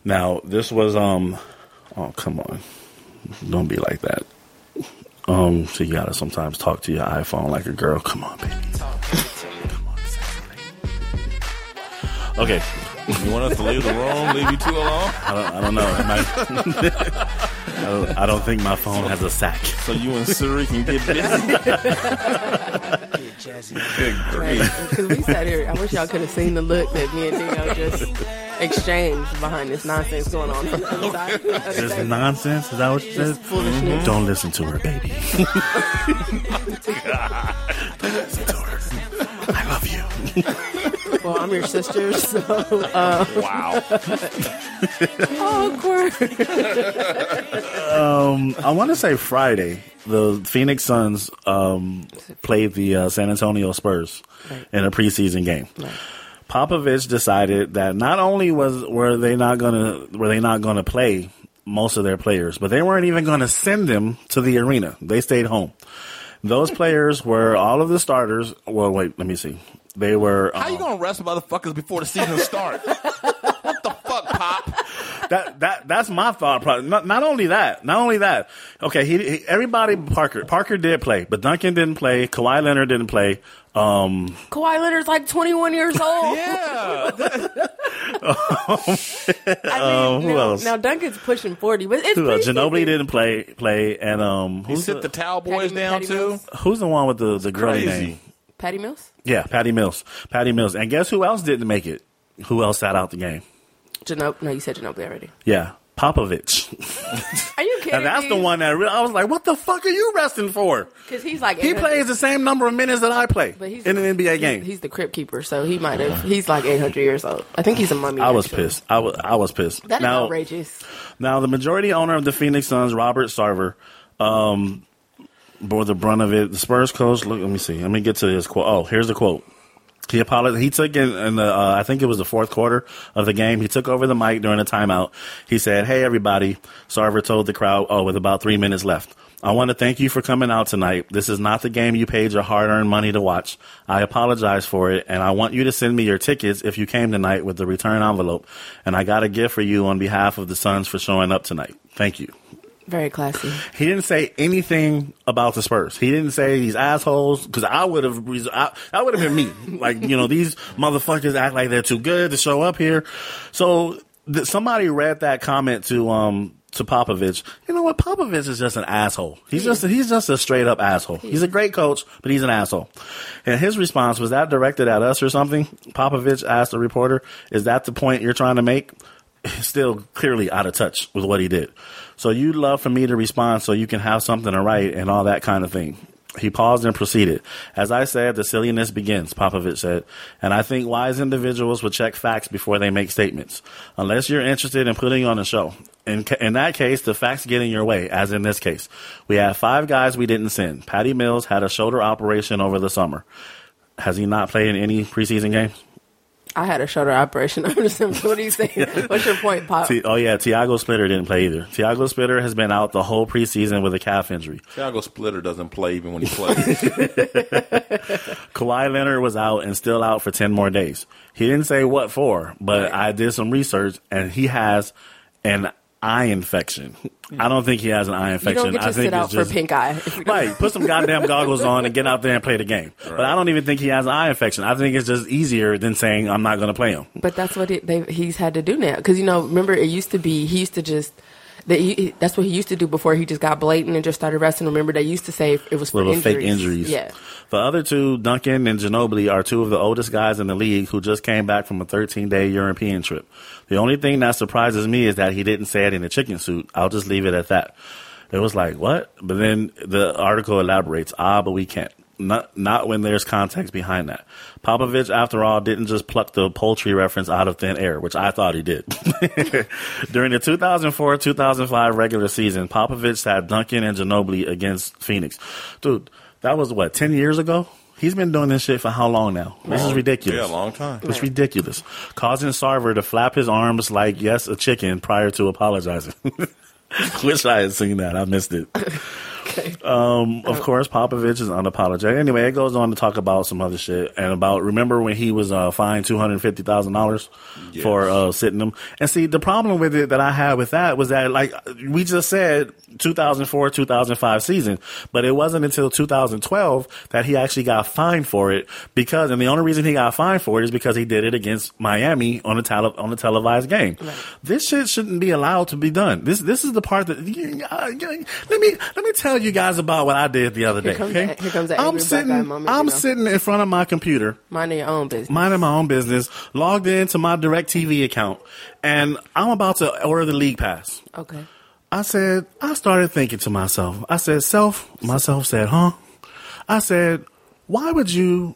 Now, this was... Oh, come on. Don't be like that. So you gotta sometimes talk to your iPhone like a girl. Come on, baby. Come on. Okay. You want us to leave the room? Leave you two alone? I don't know. I don't think my phone has a sack. So you and Siri can get busy? Because we sat here, I wish y'all could have seen the look that me and Dino just exchanged behind this nonsense going on. This nonsense? Is that what you said? Mm-hmm. Don't listen to her, baby. Don't listen to her. I love you. Well, I'm your sister, so... Wow. Awkward. I want to say Friday, the Phoenix Suns played the San Antonio Spurs in a preseason game. Right. Popovich decided that not only were they not going to play most of their players, but they weren't even going to send them to the arena. They stayed home. Those players were all of the starters. Well, wait, let me see. They were. How you gonna rest motherfuckers before the season starts? What the fuck, Pop? That's my thought process. Not only that. Okay, everybody. Parker did play, but Duncan didn't play. Kawhi Leonard didn't play. Kawhi Leonard's like 21 years old. Yeah. Who else? Now Duncan's pushing 40, but it's Ginobili didn't play, and who sit the towel boys down too? Who's the one with the girly name? Patty Mills. Yeah, Patty Mills. And guess who else didn't make it? Who else sat out the game? No, you said Ginobili already. Yeah, Popovich. Are you kidding? And that's me? The one that I was like, "What the fuck are you resting for?" Because he's like, he plays the same number of minutes that I play, but he's in an NBA game. He's the crib keeper, so he might have. He's like 800 years old. I think he's a mummy. I was pissed. I was pissed. That is outrageous. Now, the majority owner of the Phoenix Suns, Robert Sarver, bore the brunt of it. The Spurs coach. Look, let me see. Let me get to his quote. Oh, here's the quote. He apologized. He took in the I think it was the fourth quarter of the game. He took over the mic during a timeout. He said, "Hey, everybody." Sarver told the crowd, with about 3 minutes left, "I want to thank you for coming out tonight. This is not the game you paid your hard-earned money to watch. I apologize for it, and I want you to send me your tickets if you came tonight with the return envelope. And I got a gift for you on behalf of the Suns for showing up tonight. Thank you." Very classy. He didn't say anything about the Spurs. He didn't say these assholes, because I would have been me. Like, you know, these motherfuckers act like they're too good to show up here. So somebody read that comment to Popovich. You know what? Popovich is just an asshole. He's just a straight up asshole. He's a great coach, but he's an asshole. And his response was that directed at us or something. Popovich asked the reporter, "Is that the point you're trying to make?" Still clearly out of touch with what he did. So you'd love for me to respond so you can have something to write and all that kind of thing. He paused and proceeded. As I said, the silliness begins, Popovich said, and I think wise individuals would check facts before they make statements, unless you're interested in putting on a show. In that case, the facts get in your way, as in this case. We had 5 guys we didn't send. Patty Mills had a shoulder operation over the summer. Has he not played in any preseason games? I had a shoulder operation. I'm just saying, what do you say? What's your point, Pop? Tiago Splitter didn't play either. Tiago Splitter has been out the whole preseason with a calf injury. Tiago Splitter doesn't play even when he plays. Kawhi Leonard was out and still out for 10 more days. He didn't say what for, but right. I did some research, and he has an eye infection. I don't think he has an eye infection. You don't get to sit out for pink eye. Right. Put some goddamn goggles on and get out there and play the game. Right. But I don't even think he has an eye infection. I think it's just easier than saying I'm not going to play him. But that's what he's had to do now. Because, you know, remember, it used to be he used to just – that's what he used to do before he just got blatant and just started wrestling. Remember, they used to say it was for injuries. Fake injuries. Yeah. The other two, Duncan and Ginobili, are two of the oldest guys in the league who just came back from a 13-day European trip. The only thing that surprises me is that he didn't say it in a chicken suit. I'll just leave it at that. It was like, what? But then the article elaborates, but we can't. Not when there's context behind that. Popovich, after all, didn't just pluck the poultry reference out of thin air, which I thought he did. During the 2004-2005 regular season, Popovich had Duncan and Ginobili against Phoenix. Dude, that was, 10 years ago? He's been doing this shit for how long now? This is ridiculous. Yeah, a long time. It's ridiculous. Causing Sarver to flap his arms like, yes, a chicken prior to apologizing. Wish I had seen that. I missed it. Okay. Of course, Popovich is unapologetic. Anyway, it goes on to talk about some other shit and about, remember when he was fined $250,000 for sitting him? And see, the problem with it that I had with that was that, we just said 2004-2005 season, but it wasn't until 2012 that he actually got fined for it and the only reason he got fined for it is because he did it against Miami on a televised game. Right. This shit shouldn't be allowed to be done. This is the part that let me tell you guys about what I did the other day. Here comes that I'm sitting. Sitting in front of my computer, minding my own business, logged into my DirecTV account, and I'm about to order the league pass. Okay. I started thinking to myself. Myself said, huh? I said, why would you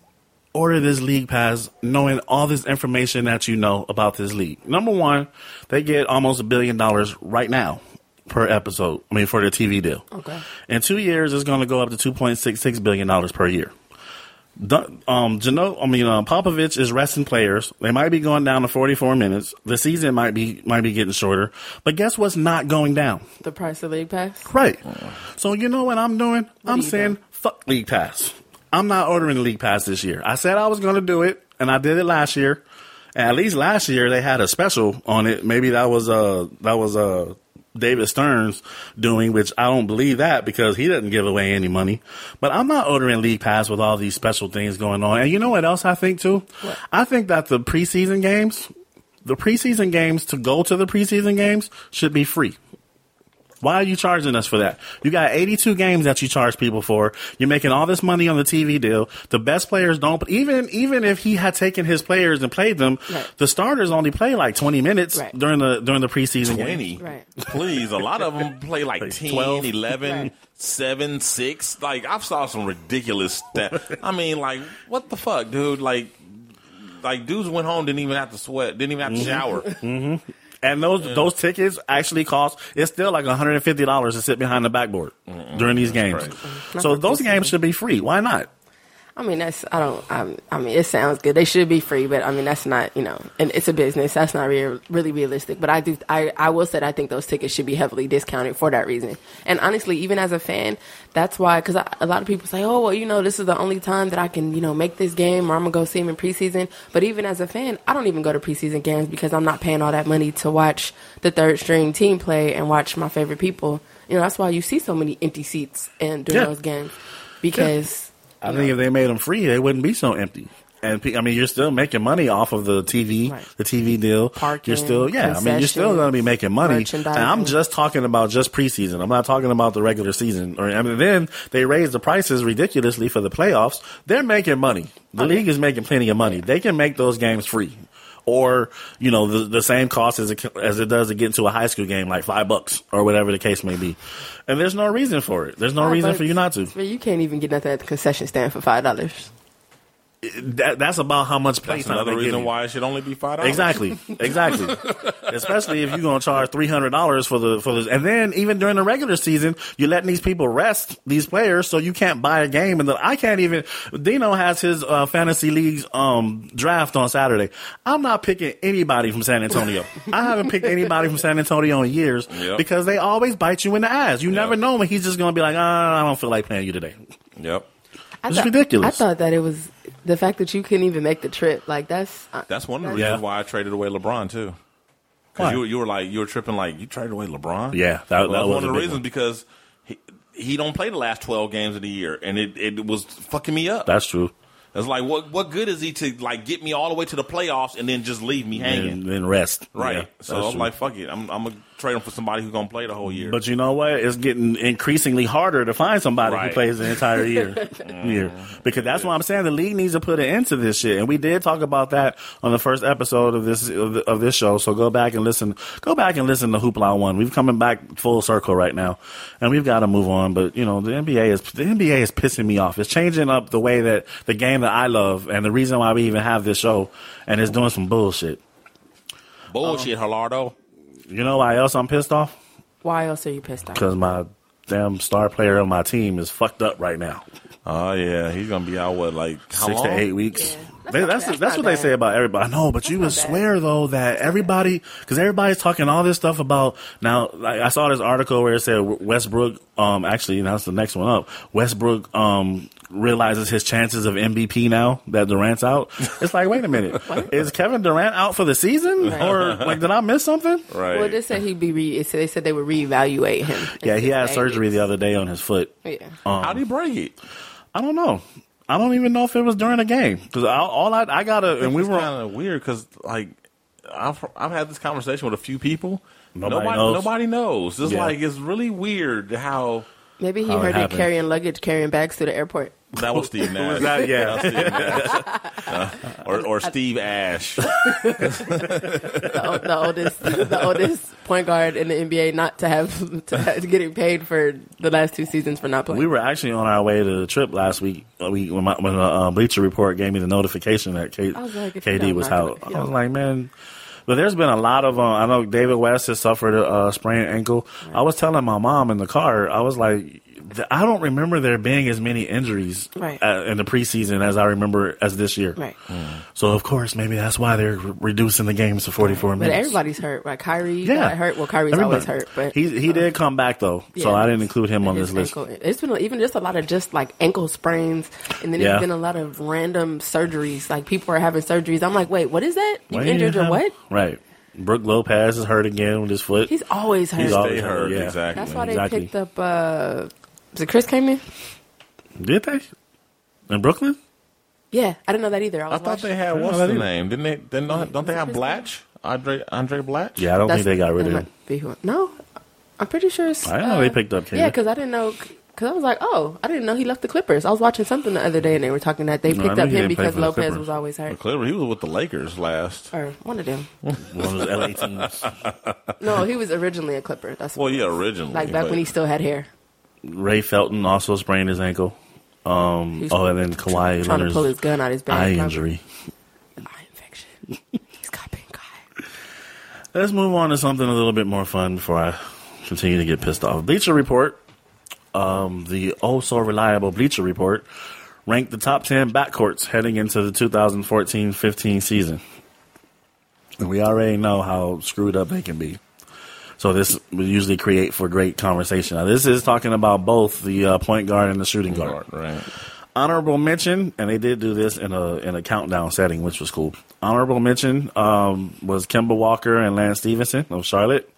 order this league pass knowing all this information that you know about this league? Number one, they get almost $1 billion right now per episode. I mean, for their TV deal. Okay. In 2 years, it's going to go up to $2.66 billion per year. Popovich is resting players. They might be going down to 44 minutes. The season might be getting shorter. But guess what's not going down? The price of league pass. Right. So you know what I'm doing? I'm saying fuck league pass. I'm not ordering the league pass this year. I said I was going to do it, and I did it last year. And at least last year they had a special on it. Maybe that was David Stern's doing, which I don't believe that because he doesn't give away any money. But I'm not ordering league pass with all these special things going on. And you know what else I think too? What? I think that the preseason games to go to the preseason games should be free. Why are you charging us for that? You got 82 games that you charge people for. You're making all this money on the TV deal. The best players don't. Even if he had taken his players and played them, right. The starters only play 20 minutes right. during the preseason. 20? Right. Please, a lot of them play 10, 12. 11, right. 7, 6. I've saw some ridiculous stuff. I mean, what the fuck, dude? Dudes went home, didn't even have to sweat, didn't even have to shower. Mm-hmm. And those tickets actually cost, it's still $150 to sit behind the backboard during these games. Right. So those games should be free. Why not? I mean, it sounds good. They should be free, but I mean, that's not, and it's a business. That's not really realistic. But I will say that I think those tickets should be heavily discounted for that reason. And honestly, even as a fan, that's why, because a lot of people say, oh, well, this is the only time that I can, make this game or I'm going to go see him in preseason. But even as a fan, I don't even go to preseason games because I'm not paying all that money to watch the third string team play and watch my favorite people. That's why you see so many empty seats during those games because... I think if they made them free, they wouldn't be so empty. And I mean, you're still making money off of the TV, right. The TV deal. Parking, you're still, yeah. I mean, you're still going to be making money. And I'm just talking about just preseason. I'm not talking about the regular season. Or I mean, then they raise the prices ridiculously for the playoffs. They're making money. The league is making plenty of money. They can make those games free, or you know, the same cost as it does to get into a high school game, like $5 or whatever the case may be. And there's no reason for it. There's no reason for you not to. You can't even get nothing at the concession stand for $5. That's about how much play time. Another reason why it should only be $5. Exactly. Especially if you're gonna charge $300 for the, and then even during the regular season, you're letting these people rest, these players, so you can't buy a game. And I can't even. Dino has his fantasy leagues draft on Saturday. I'm not picking anybody from San Antonio. I haven't picked anybody from San Antonio in years because they always bite you in the ass. You never know when he's just gonna be like, I don't feel like playing you today. Yep. It's ridiculous. I thought that it was the fact that you couldn't even make the trip. Like that's one of the reasons why I traded away LeBron too. Because you were like, you were tripping like you traded away LeBron. Yeah, that was one of the reasons because he don't play the last 12 games of the year, and it was fucking me up. That's true. It's like what good is he to like get me all the way to the playoffs and then just leave me hanging and then rest right? Yeah, so I'm like, fuck it, I'm gonna trade him for somebody who's gonna play the whole year. But you know what? It's getting increasingly harder to find somebody who plays the entire year because that's why I'm saying the league needs to put an end to this shit. And we did talk about that on the first episode of this show. So go back and listen. Go back and listen to Hoopla One. We've coming back full circle right now, and we've got to move on. But you know, the NBA is pissing me off. It's changing up the way that the game that I love and the reason why we even have this show, and it's doing some bullshit Hilardo. You know why else I'm pissed off? Why else are you pissed off? Because my damn star player on my team is fucked up right now. Oh yeah, he's gonna be out what, like how 6 long? To 8 weeks. Yeah. That's what they say about everybody. I know, but you would swear though that everybody, because everybody's talking all this stuff about now. Like, I saw this article where it said Westbrook. Actually, that's the next one up. Westbrook realizes his chances of MVP now that Durant's out. It's like, wait a minute, is Kevin Durant out for the season, or like did I miss something? Right. Well, they said they said they would reevaluate him. Yeah, he had surgery the other day on his foot. Yeah. How'd he break it? I don't know. I don't even know if it was during a game because I gotta. And we were kind of weird because like I've had this conversation with a few people. Nobody knows. It's like it's really weird how maybe he heard it carrying bags to the airport. That was Steve Nash. Was that? Yeah, that was Steve Nash. Or Steve Ash. the oldest point guard in the NBA not to have to getting paid for the last two seasons for not playing. We were actually on our way to the trip last week when Bleacher Report gave me the notification that KD was out. I was like, man. But there's been a lot of I know David West has suffered a sprained ankle. Right. I was telling my mom in the car, I was like, I don't remember there being as many injuries in the preseason as I remember as this year. Right. Mm. So, of course, maybe that's why they're reducing the games to 44 minutes. But everybody's hurt. Like Kyrie got hurt. Well, Kyrie's always hurt. But He did come back, though, so I didn't include him on this list. It's been even just a lot of just, like, ankle sprains, and then it's been a lot of random surgeries. Like, people are having surgeries. I'm like, wait, what is that? You injured your what? Right. Brook Lopez is hurt again with his foot. He's always hurt. He's always hurt. Exactly. That's why they picked up... Was it Chris came in? Did they? In Brooklyn? Yeah, I didn't know that either. I thought they had what's the name? Didn't they? Don't they have Blatch? Andre Blatch? Yeah, I don't think they got rid of him. No, I'm pretty sure. I didn't know they picked up. Yeah, because I didn't know. Because I was like, oh, I didn't know he left the Clippers. I was watching something the other day, and they were talking that they picked up him because Lopez was always hurt. Clippers, he was with the Lakers last. Or one of them. One of those LA teams. No, he was originally a Clipper. That's well, yeah, originally. Like back when he still had hair. Ray Felton also sprained his ankle. And then Kawhi trying to pull his gun out of his back. Eye injury. Eye infection. He's got pink eye. Let's move on to something a little bit more fun before I continue to get pissed off. Bleacher Report, the oh-so-reliable Bleacher Report, ranked the top 10 backcourts heading into the 2014-15 season. And we already know how screwed up they can be. So this would usually create for great conversation. Now, this is talking about both the point guard and the shooting guard. Right. Honorable mention, and they did do this in a countdown setting, which was cool. Honorable mention was Kemba Walker and Lance Stevenson of Charlotte,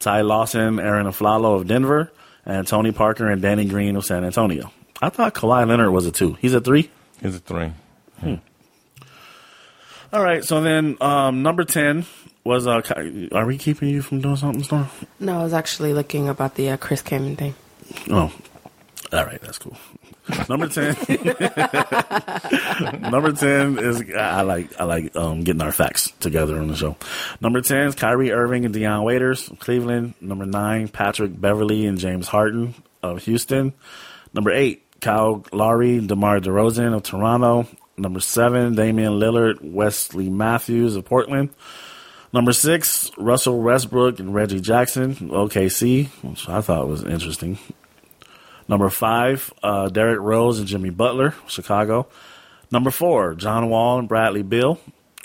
Ty Lawson, Aaron Aflalo of Denver, and Tony Parker and Danny Green of San Antonio. I thought Kawhi Leonard was a 2. He's a 3? He's a 3. Hmm. All right, so then number 10 was, are we keeping you from doing something, Storm? No, I was actually looking about the Chris Kaman thing. Oh, all right, that's cool. Number 10. Number 10 is I like getting our facts together on the show. Number 10 is Kyrie Irving and Deion Waiters of Cleveland. Number 9, Patrick Beverley and James Harden of Houston. Number 8, Kyle Lowry, DeMar DeRozan of Toronto. Number 7, Damian Lillard, Wesley Matthews of Portland. Number 6, Russell Westbrook and Reggie Jackson, OKC, which I thought was interesting. Number 5, Derrick Rose and Jimmy Butler, Chicago. Number 4, John Wall and Bradley Beal,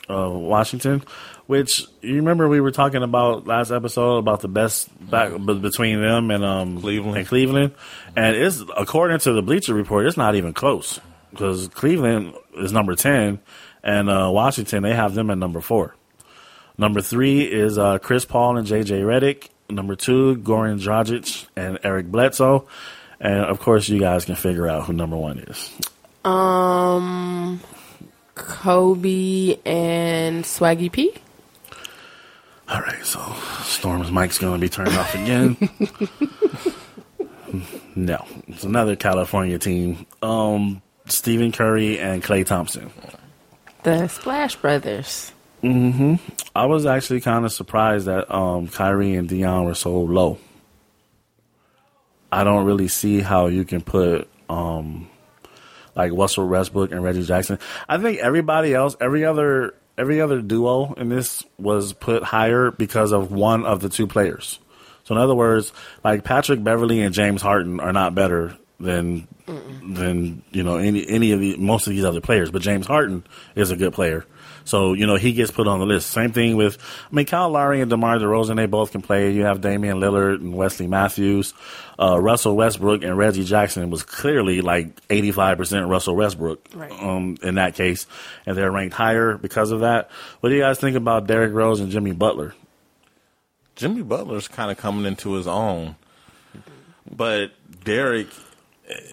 Washington, which you remember we were talking about last episode about the best back between them and Cleveland. And it's, according to the Bleacher Report, it's not even close because Cleveland is number 10 and Washington, they have them at number 4. Number 3 is Chris Paul and J.J. Redick. Number 2, Goran Dragic and Eric Bledsoe. And, of course, you guys can figure out who number 1 is. Kobe and Swaggy P. All right, so Storm's mic's going to be turned off again. No, it's another California team. Stephen Curry and Klay Thompson. The Splash Brothers. Mm-hmm. I was actually kind of surprised that Kyrie and Deion were so low. I don't really see how you can put like Russell Westbrook and Reggie Jackson. I think everybody else, every other duo in this was put higher because of one of the two players. So in other words, like Patrick Beverley and James Harden are not better than you know any of the most of these other players. But James Harden is a good player. So, you know, he gets put on the list. Same thing with, I mean, Kyle Lowry and DeMar DeRozan, they both can play. You have Damian Lillard and Wesley Matthews. Russell Westbrook and Reggie Jackson was clearly like 85% Russell Westbrook in that case. And they're ranked higher because of that. What do you guys think about Derrick Rose and Jimmy Butler? Jimmy Butler's kind of coming into his own. But Derrick,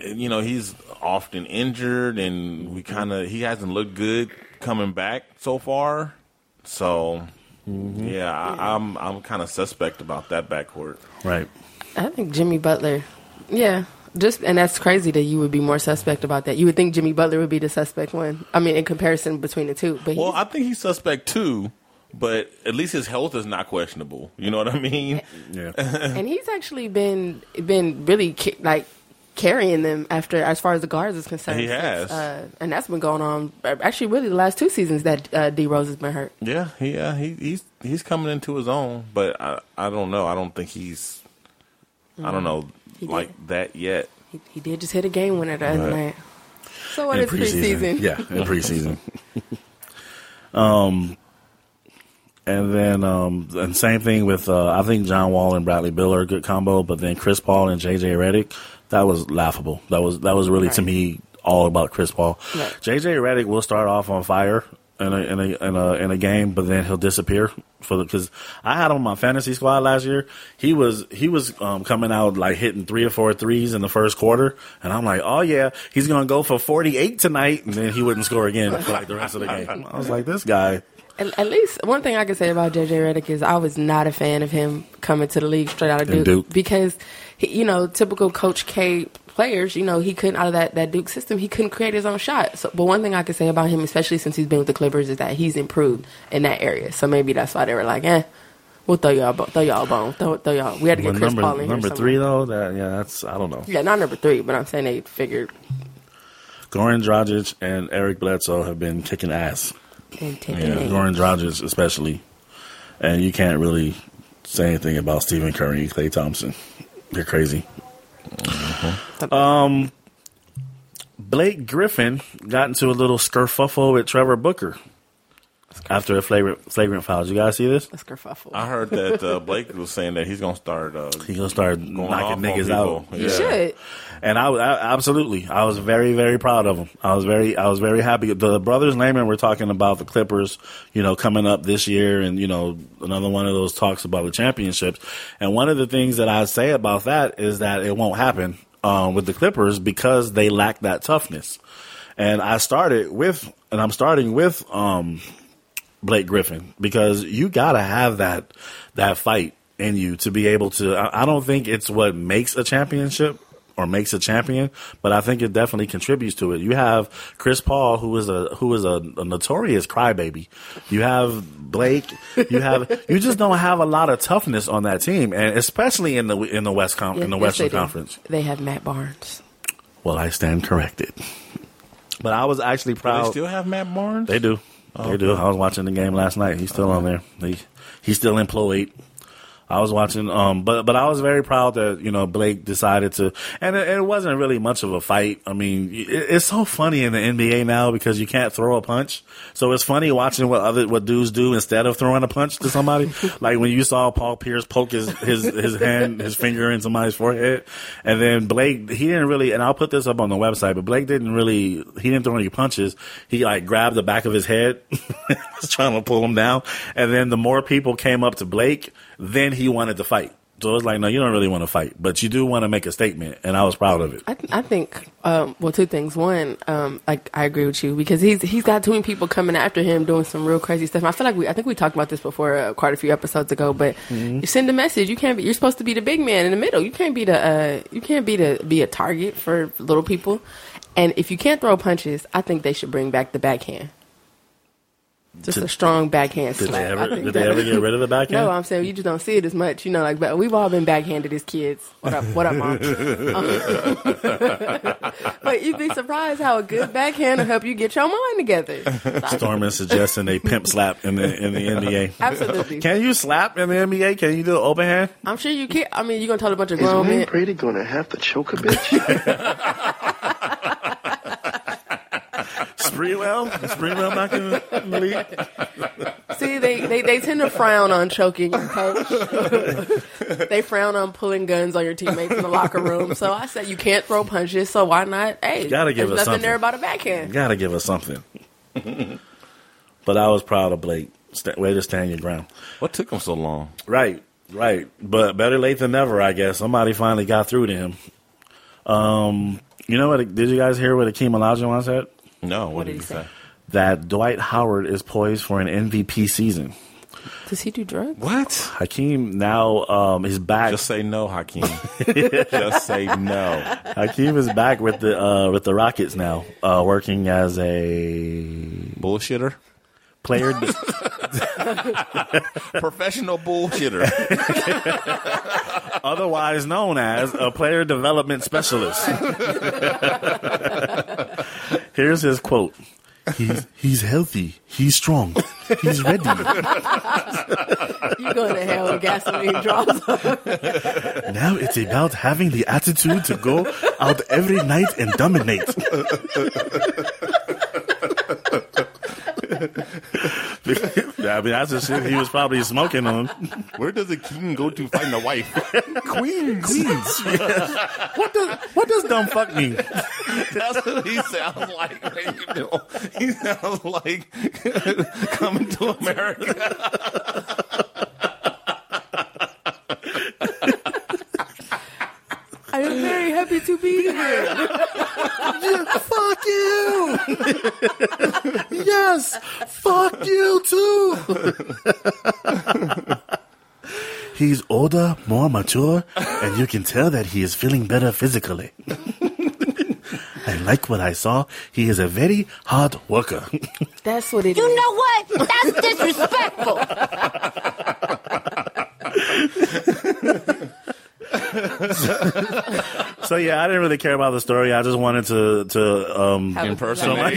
you know, he's often injured and he hasn't looked good coming back so far, so yeah, I'm kind of suspect about that backcourt. Right. I think Jimmy Butler. Yeah, and that's crazy that you would be more suspect about that. You would think Jimmy Butler would be the suspect one. I mean, in comparison between the two. But well, I think he's suspect too. But at least his health is not questionable. You know what I mean? Yeah. And he's actually been really like carrying them after, as far as the guards is concerned. He has. And that's been going on actually really the last 2 seasons that D Rose has been hurt. Yeah, he's coming into his own, but I don't know. I don't think he's I don't know like that yet. He did just hit a game winner the other night. So what is preseason? Yeah, in preseason. And then, and same thing with, I think John Wall and Bradley Beal are a good combo, but then Chris Paul and J.J. Redick, that was laughable. That was really, to me, all about Chris Paul. Right. J.J. Redick will start off on fire in a game, but then he'll disappear because I had him on my fantasy squad last year. He was coming out like hitting 3 or 4 threes in the first quarter, and I'm like, oh yeah, he's gonna go for 48 tonight, and then he wouldn't score again for like the rest of the game. I was like, this guy. At least one thing I can say about J.J. Redick is I was not a fan of him coming to the league straight out of Duke. Because, he, you know, typical Coach K players, you know, he couldn't, out of that Duke system, he couldn't create his own shot. So, but one thing I can say about him, especially since he's been with the Clippers, is that he's improved in that area. So maybe that's why they were like, we'll throw y'all a bone. Throw y'all. We had to get Chris Paul in here. Number 3, though? That's, I don't know. Yeah, not number 3, but I'm saying they figured. Goran Dragic and Eric Bledsoe have been kicking ass. Yeah, Goran Dragic especially. And you can't really say anything about Stephen Curry and Klay Thompson. They're crazy. Mm-hmm. Blake Griffin got into a little skerfuffle with Trevor Booker after a flagrant foul. Did you guys see this? A skerfuffle. I heard that Blake was saying that he's going to start knocking niggas out. Yeah. You should. And I absolutely, I was very, very proud of him. I was very happy. The brothers Lehman were talking about the Clippers, you know, coming up this year, and you know, another one of those talks about the championships. And one of the things that I say about that is that it won't happen with the Clippers because they lack that toughness. And I'm starting with Blake Griffin, because you got to have that fight in you to be able to. I don't think it's what makes a championship or makes a champion, but I think it definitely contributes to it. You have Chris Paul, who is a notorious crybaby. You have Blake. You just don't have a lot of toughness on that team, and especially in the West Western Conference. They have Matt Barnes. Well, I stand corrected. But I was actually proud. Do they still have Matt Barnes? They do. They do. I was watching the game last night. He's still on there. He's still employed. I was watching, but I was very proud that, you know, Blake decided to, and it wasn't really much of a fight. I mean, it's so funny in the NBA now because you can't throw a punch. So it's funny watching what dudes do instead of throwing a punch to somebody. Like when you saw Paul Pierce poke his finger in somebody's forehead. And then Blake, he didn't really, and I'll put this up on the website, but Blake didn't throw any punches. He like grabbed the back of his head, was trying to pull him down. And then the more people came up to Blake, then he wanted to fight. So it was like, no, you don't really want to fight, but you do want to make a statement, and I was proud of it. I think, two things. One, I agree with you because he's got too many people coming after him doing some real crazy stuff. And I feel like I think we talked about this before quite a few episodes ago, but you send a message. You can't. You're supposed to be the big man in the middle. You can't be a target for little people. And if you can't throw punches, I think they should bring back the backhand. Just a strong backhand slap. Did they ever get rid of the backhand? No, I'm saying you just don't see it as much. You know, like, but we've all been backhanded as kids. What up, Mom? But you'd be surprised how a good backhand will help you get your mind together. Storm is suggesting a pimp slap in the NBA. Absolutely. Can you slap in the NBA? Can you do an open hand? I'm sure you can. I mean, you're going to tell a bunch of grown men. Is Wayne Brady going to have to choke a bitch? Sprewell back in the league. See, they tend to frown on choking your coach. They frown on pulling guns on your teammates in the locker room. So I said you can't throw punches, so why not? Hey, you gotta give us nothing something. There about a backhand. You gotta give us something. But I was proud of Blake. Way to stand your ground. What took him so long? Right. But better late than never, I guess. Somebody finally got through to him. You know what? Did you guys hear what Akeem Olajuwon said? No, what did he say? That Dwight Howard is poised for an MVP season. Does he do drugs? What? Hakeem now is back. Just say no, Hakeem. Just say no. Hakeem is back with the Rockets now, working as a bullshitter player. Professional bullshitter, otherwise known as a player development specialist. Here's his quote. He's healthy. He's strong. He's ready. You go to hell with gasoline draws. Now it's about having the attitude to go out every night and dominate. I mean, that's the shit he was probably smoking on. Where does a king go to find a wife? Queens. Yes. What does dumb fuck mean? That's what he sounds like. He sounds like Coming to America. I am very happy to be here. Fuck you. Yes. Fuck you too. He's older, more mature, and you can tell that he is feeling better physically. I like what I saw. He is a very hard worker. That's what it is. You know what? That's disrespectful. So yeah, I didn't really care about the story. I just wanted to impersonate. I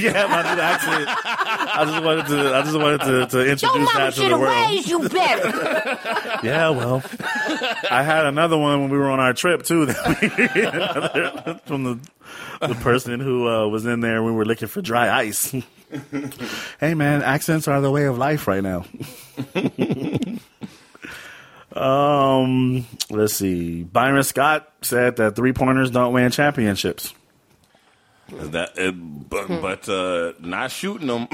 just wanted to introduce that to the world. Your mama should have raised you better. Yeah, well, I had another one when we were on our trip too. From the person who was in there when we were looking for dry ice. Hey man, accents are the way of life right now. Let's see. Byron Scott said that three-pointers don't win championships. But not shooting them,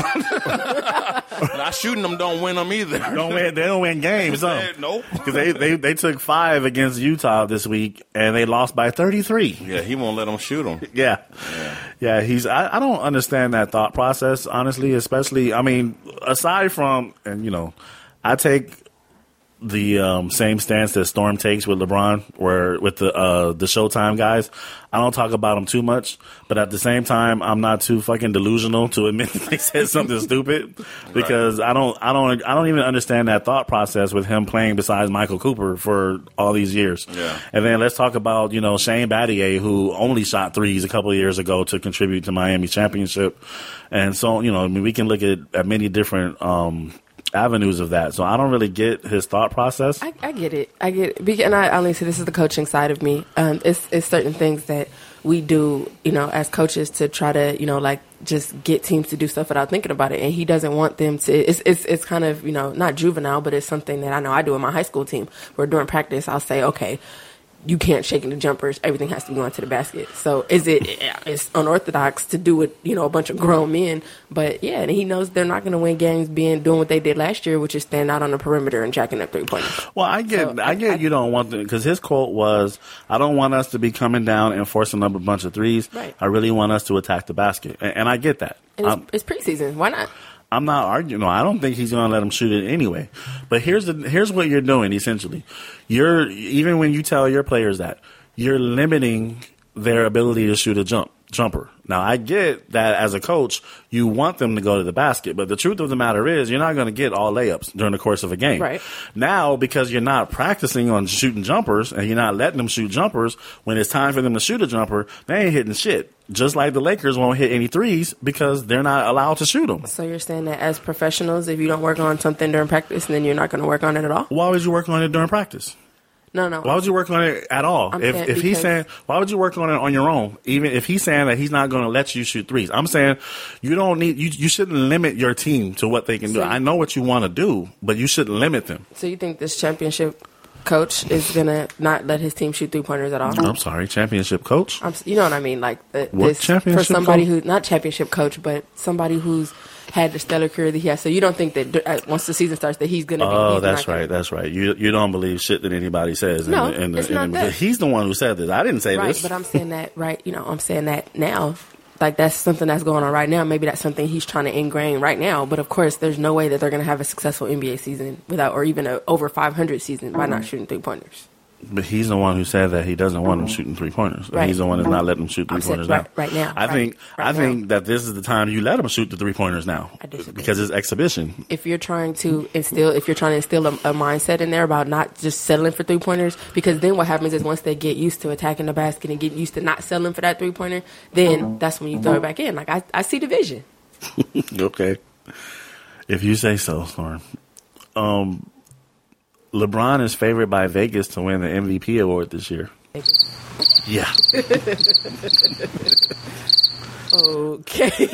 don't win them either. They don't win games. Nope. Because they took 5 against Utah this week and they lost by 33. Yeah, he won't let them shoot them. Yeah. He's. I don't understand that thought process, honestly. Especially, I mean, aside from, and you know, I take the same stance that Storm takes with LeBron, where with the Showtime guys. I don't talk about them too much, but at the same time, I'm not too fucking delusional to admit that they said something stupid, because I don't even understand that thought process with him playing besides Michael Cooper for all these years. Yeah. And then let's talk about, you know, Shane Battier, who only shot threes a couple of years ago to contribute to Miami championship, and so, you know, I mean, we can look at many different avenues of that. So I don't really get his thought process. I get it. And I honestly, this is the coaching side of me. It's certain things that we do, you know, as coaches to try to, you know, like just get teams to do stuff without thinking about it. And he doesn't want them to. It's kind of, you know, not juvenile, but it's something that I know I do in my high school team, where during practice I'll say, okay, you can't shake into jumpers. Everything has to be going to the basket. So it's unorthodox to do with, you know, a bunch of grown men. But yeah, and he knows they're not going to win games doing what they did last year, which is standing out on the perimeter and jacking up 3-pointers. Well, I get you don't want to, because his quote was, "I don't want us to be coming down and forcing up a bunch of threes. Right. I really want us to attack the basket," and I get that. And it's preseason. Why not? I'm not arguing. No, I don't think he's going to let him shoot it anyway. But here's what you're doing, essentially. You're, even when you tell your players that, you're limiting their ability to shoot a jumper. Now, I get that as a coach, you want them to go to the basket, but the truth of the matter is you're not going to get all layups during the course of a game. Right. Now, because you're not practicing on shooting jumpers and you're not letting them shoot jumpers, when it's time for them to shoot a jumper, they ain't hitting shit. Just like the Lakers won't hit any threes because they're not allowed to shoot them. So you're saying that as professionals, if you don't work on something during practice, then you're not going to work on it at all? Why would you work on it during practice? No. Why would you work on it at all? If he's saying, why would you work on it on your own? Even if he's saying that he's not going to let you shoot threes, I'm saying you don't need. You shouldn't limit your team to what they can do. I know what you want to do, but you shouldn't limit them. So you think this championship coach is going to not let his team shoot 3-pointers at all? I'm sorry, championship coach? You know what I mean? Like championship for somebody coach? Who's not championship coach, but somebody who's had the stellar career that he has. So you don't think that once the season starts that he's going to be... Oh, that's right. That's right. You don't believe shit that anybody says. No, it's not that. He's the one who said this. I didn't say this. Right, but I'm saying that, right, you know, I'm saying that now. Like, that's something that's going on right now. Maybe that's something he's trying to ingrain right now. But, of course, there's no way that they're going to have a successful NBA season without, or even an over 500 season by not shooting 3-pointers. But he's the one who said that he doesn't want them shooting 3-pointers. Right. He's the one that's not letting them shoot 3-pointers now. Right now. I think that this is the time you let them shoot the 3-pointers now. I disagree. Because it's exhibition. If you're trying to instill a mindset in there about not just settling for 3-pointers, because then what happens is once they get used to attacking the basket and get used to not settling for that 3-pointer, then that's when you throw it back in. Like, I see the vision. Okay. If you say so, Storm. LeBron is favored by Vegas to win the MVP award this year. Yeah. Okay.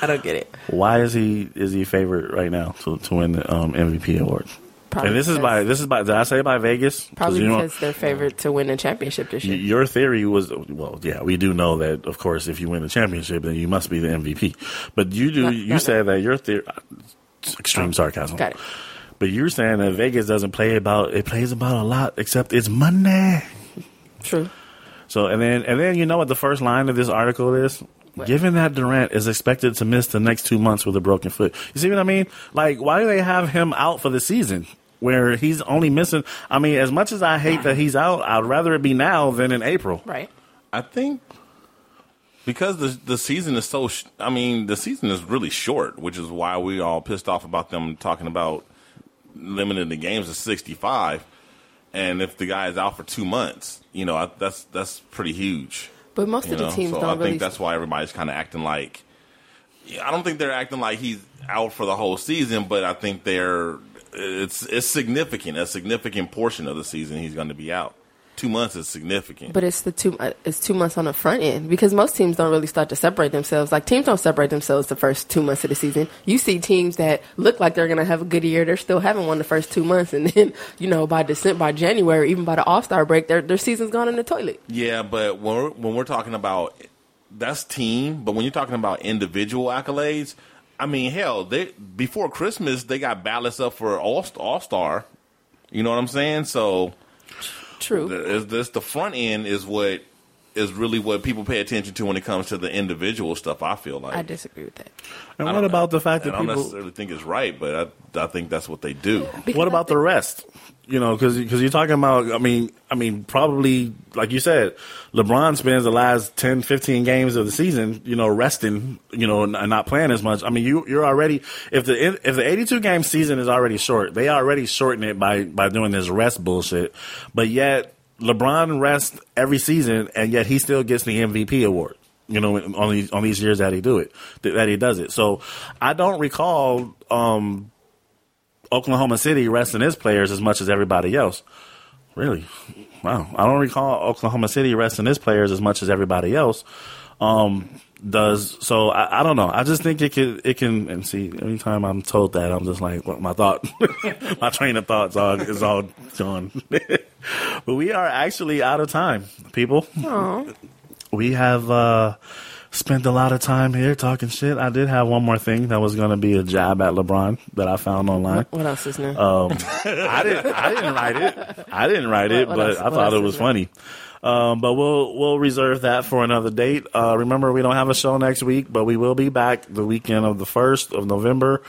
I don't get it. Why is he favored right now to win the MVP award? Probably, and this is by. Did I say by Vegas? Probably because they're favored to win a championship this year. Your theory was, well, yeah, we do know that. Of course, if you win the championship, then you must be the MVP. But you said that your theory. Extreme sarcasm. Got it. But you're saying that Vegas doesn't play about, it plays about a lot, except it's money. True. So, and then you know what the first line of this article is? What? Given that Durant is expected to miss the next 2 months with a broken foot. You see what I mean? Like, why do they have him out for the season where he's only missing? I mean, as much as I hate that he's out, I'd rather it be now than in April. Right. I think because the season is the season is really short, which is why we all pissed off about them talking about limited the games to 65, and if the guy is out for 2 months, you know, that's pretty huge. But most of the teams don't really. I think that's why everybody's kind of acting like. I don't think they're acting like he's out for the whole season, but I think it's significant. A significant portion of the season he's going to be out. 2 months is significant. But it's it's 2 months on the front end, because most teams don't really start to separate themselves. Like, teams don't separate themselves the first 2 months of the season. You see teams that look like they're going to have a good year, they're still having one the first 2 months. And then, you know, by January, even by the All-Star break, their season's gone in the toilet. Yeah, but when we're talking about, that's team, but when you're talking about individual accolades, I mean, hell, before Christmas, they got ballots up for All-Star. You know what I'm saying? So, true. The front end is what is really what people pay attention to when it comes to the individual stuff, I feel like. I disagree with that. And what about the fact that people... I don't necessarily think it's right, but I think that's what they do. Because what about the rest? You know, because you're talking about, I mean, probably, like you said, LeBron spends the last 10, 15 games of the season, you know, resting, you know, and not playing as much. I mean, you're already, if the 82 game season is already short, they already shorten it by doing this rest bullshit. But yet LeBron rests every season, and yet he still gets the MVP award, you know, on these years that he does it. So I don't recall, Oklahoma City resting his players as much as everybody else. Really? Wow. I don't recall Oklahoma City resting his players as much as everybody else does. So I don't know. I just think it can, and see, every time I'm told that, I'm just like, well, my train of thoughts is all gone. But we are actually out of time, people. Aww. We have spent a lot of time here talking shit. I did have one more thing that was going to be a jab at LeBron that I found online. What else is new? I didn't write it, but I thought it was funny. But we'll reserve that for another date. Remember, we don't have a show next week, but we will be back the weekend of the 1st of November.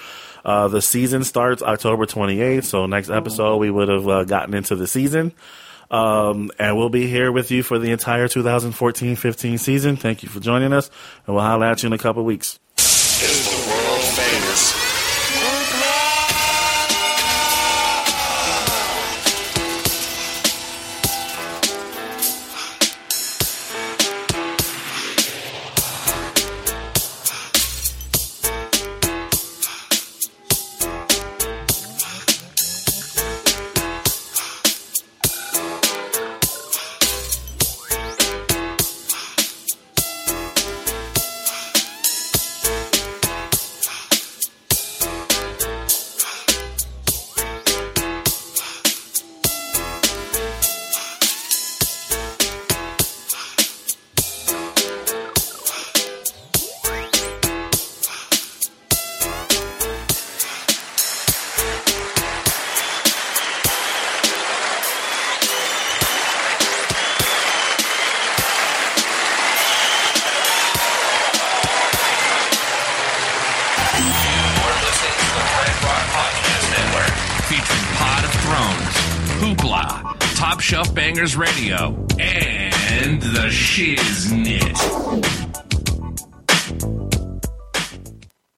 The season starts October 28th, so next episode we would have gotten into the season. And we'll be here with you for the entire 2014-15 season. Thank you for joining us, and we'll holler at you in a couple weeks. It's the world famous Radio and the Shiznit.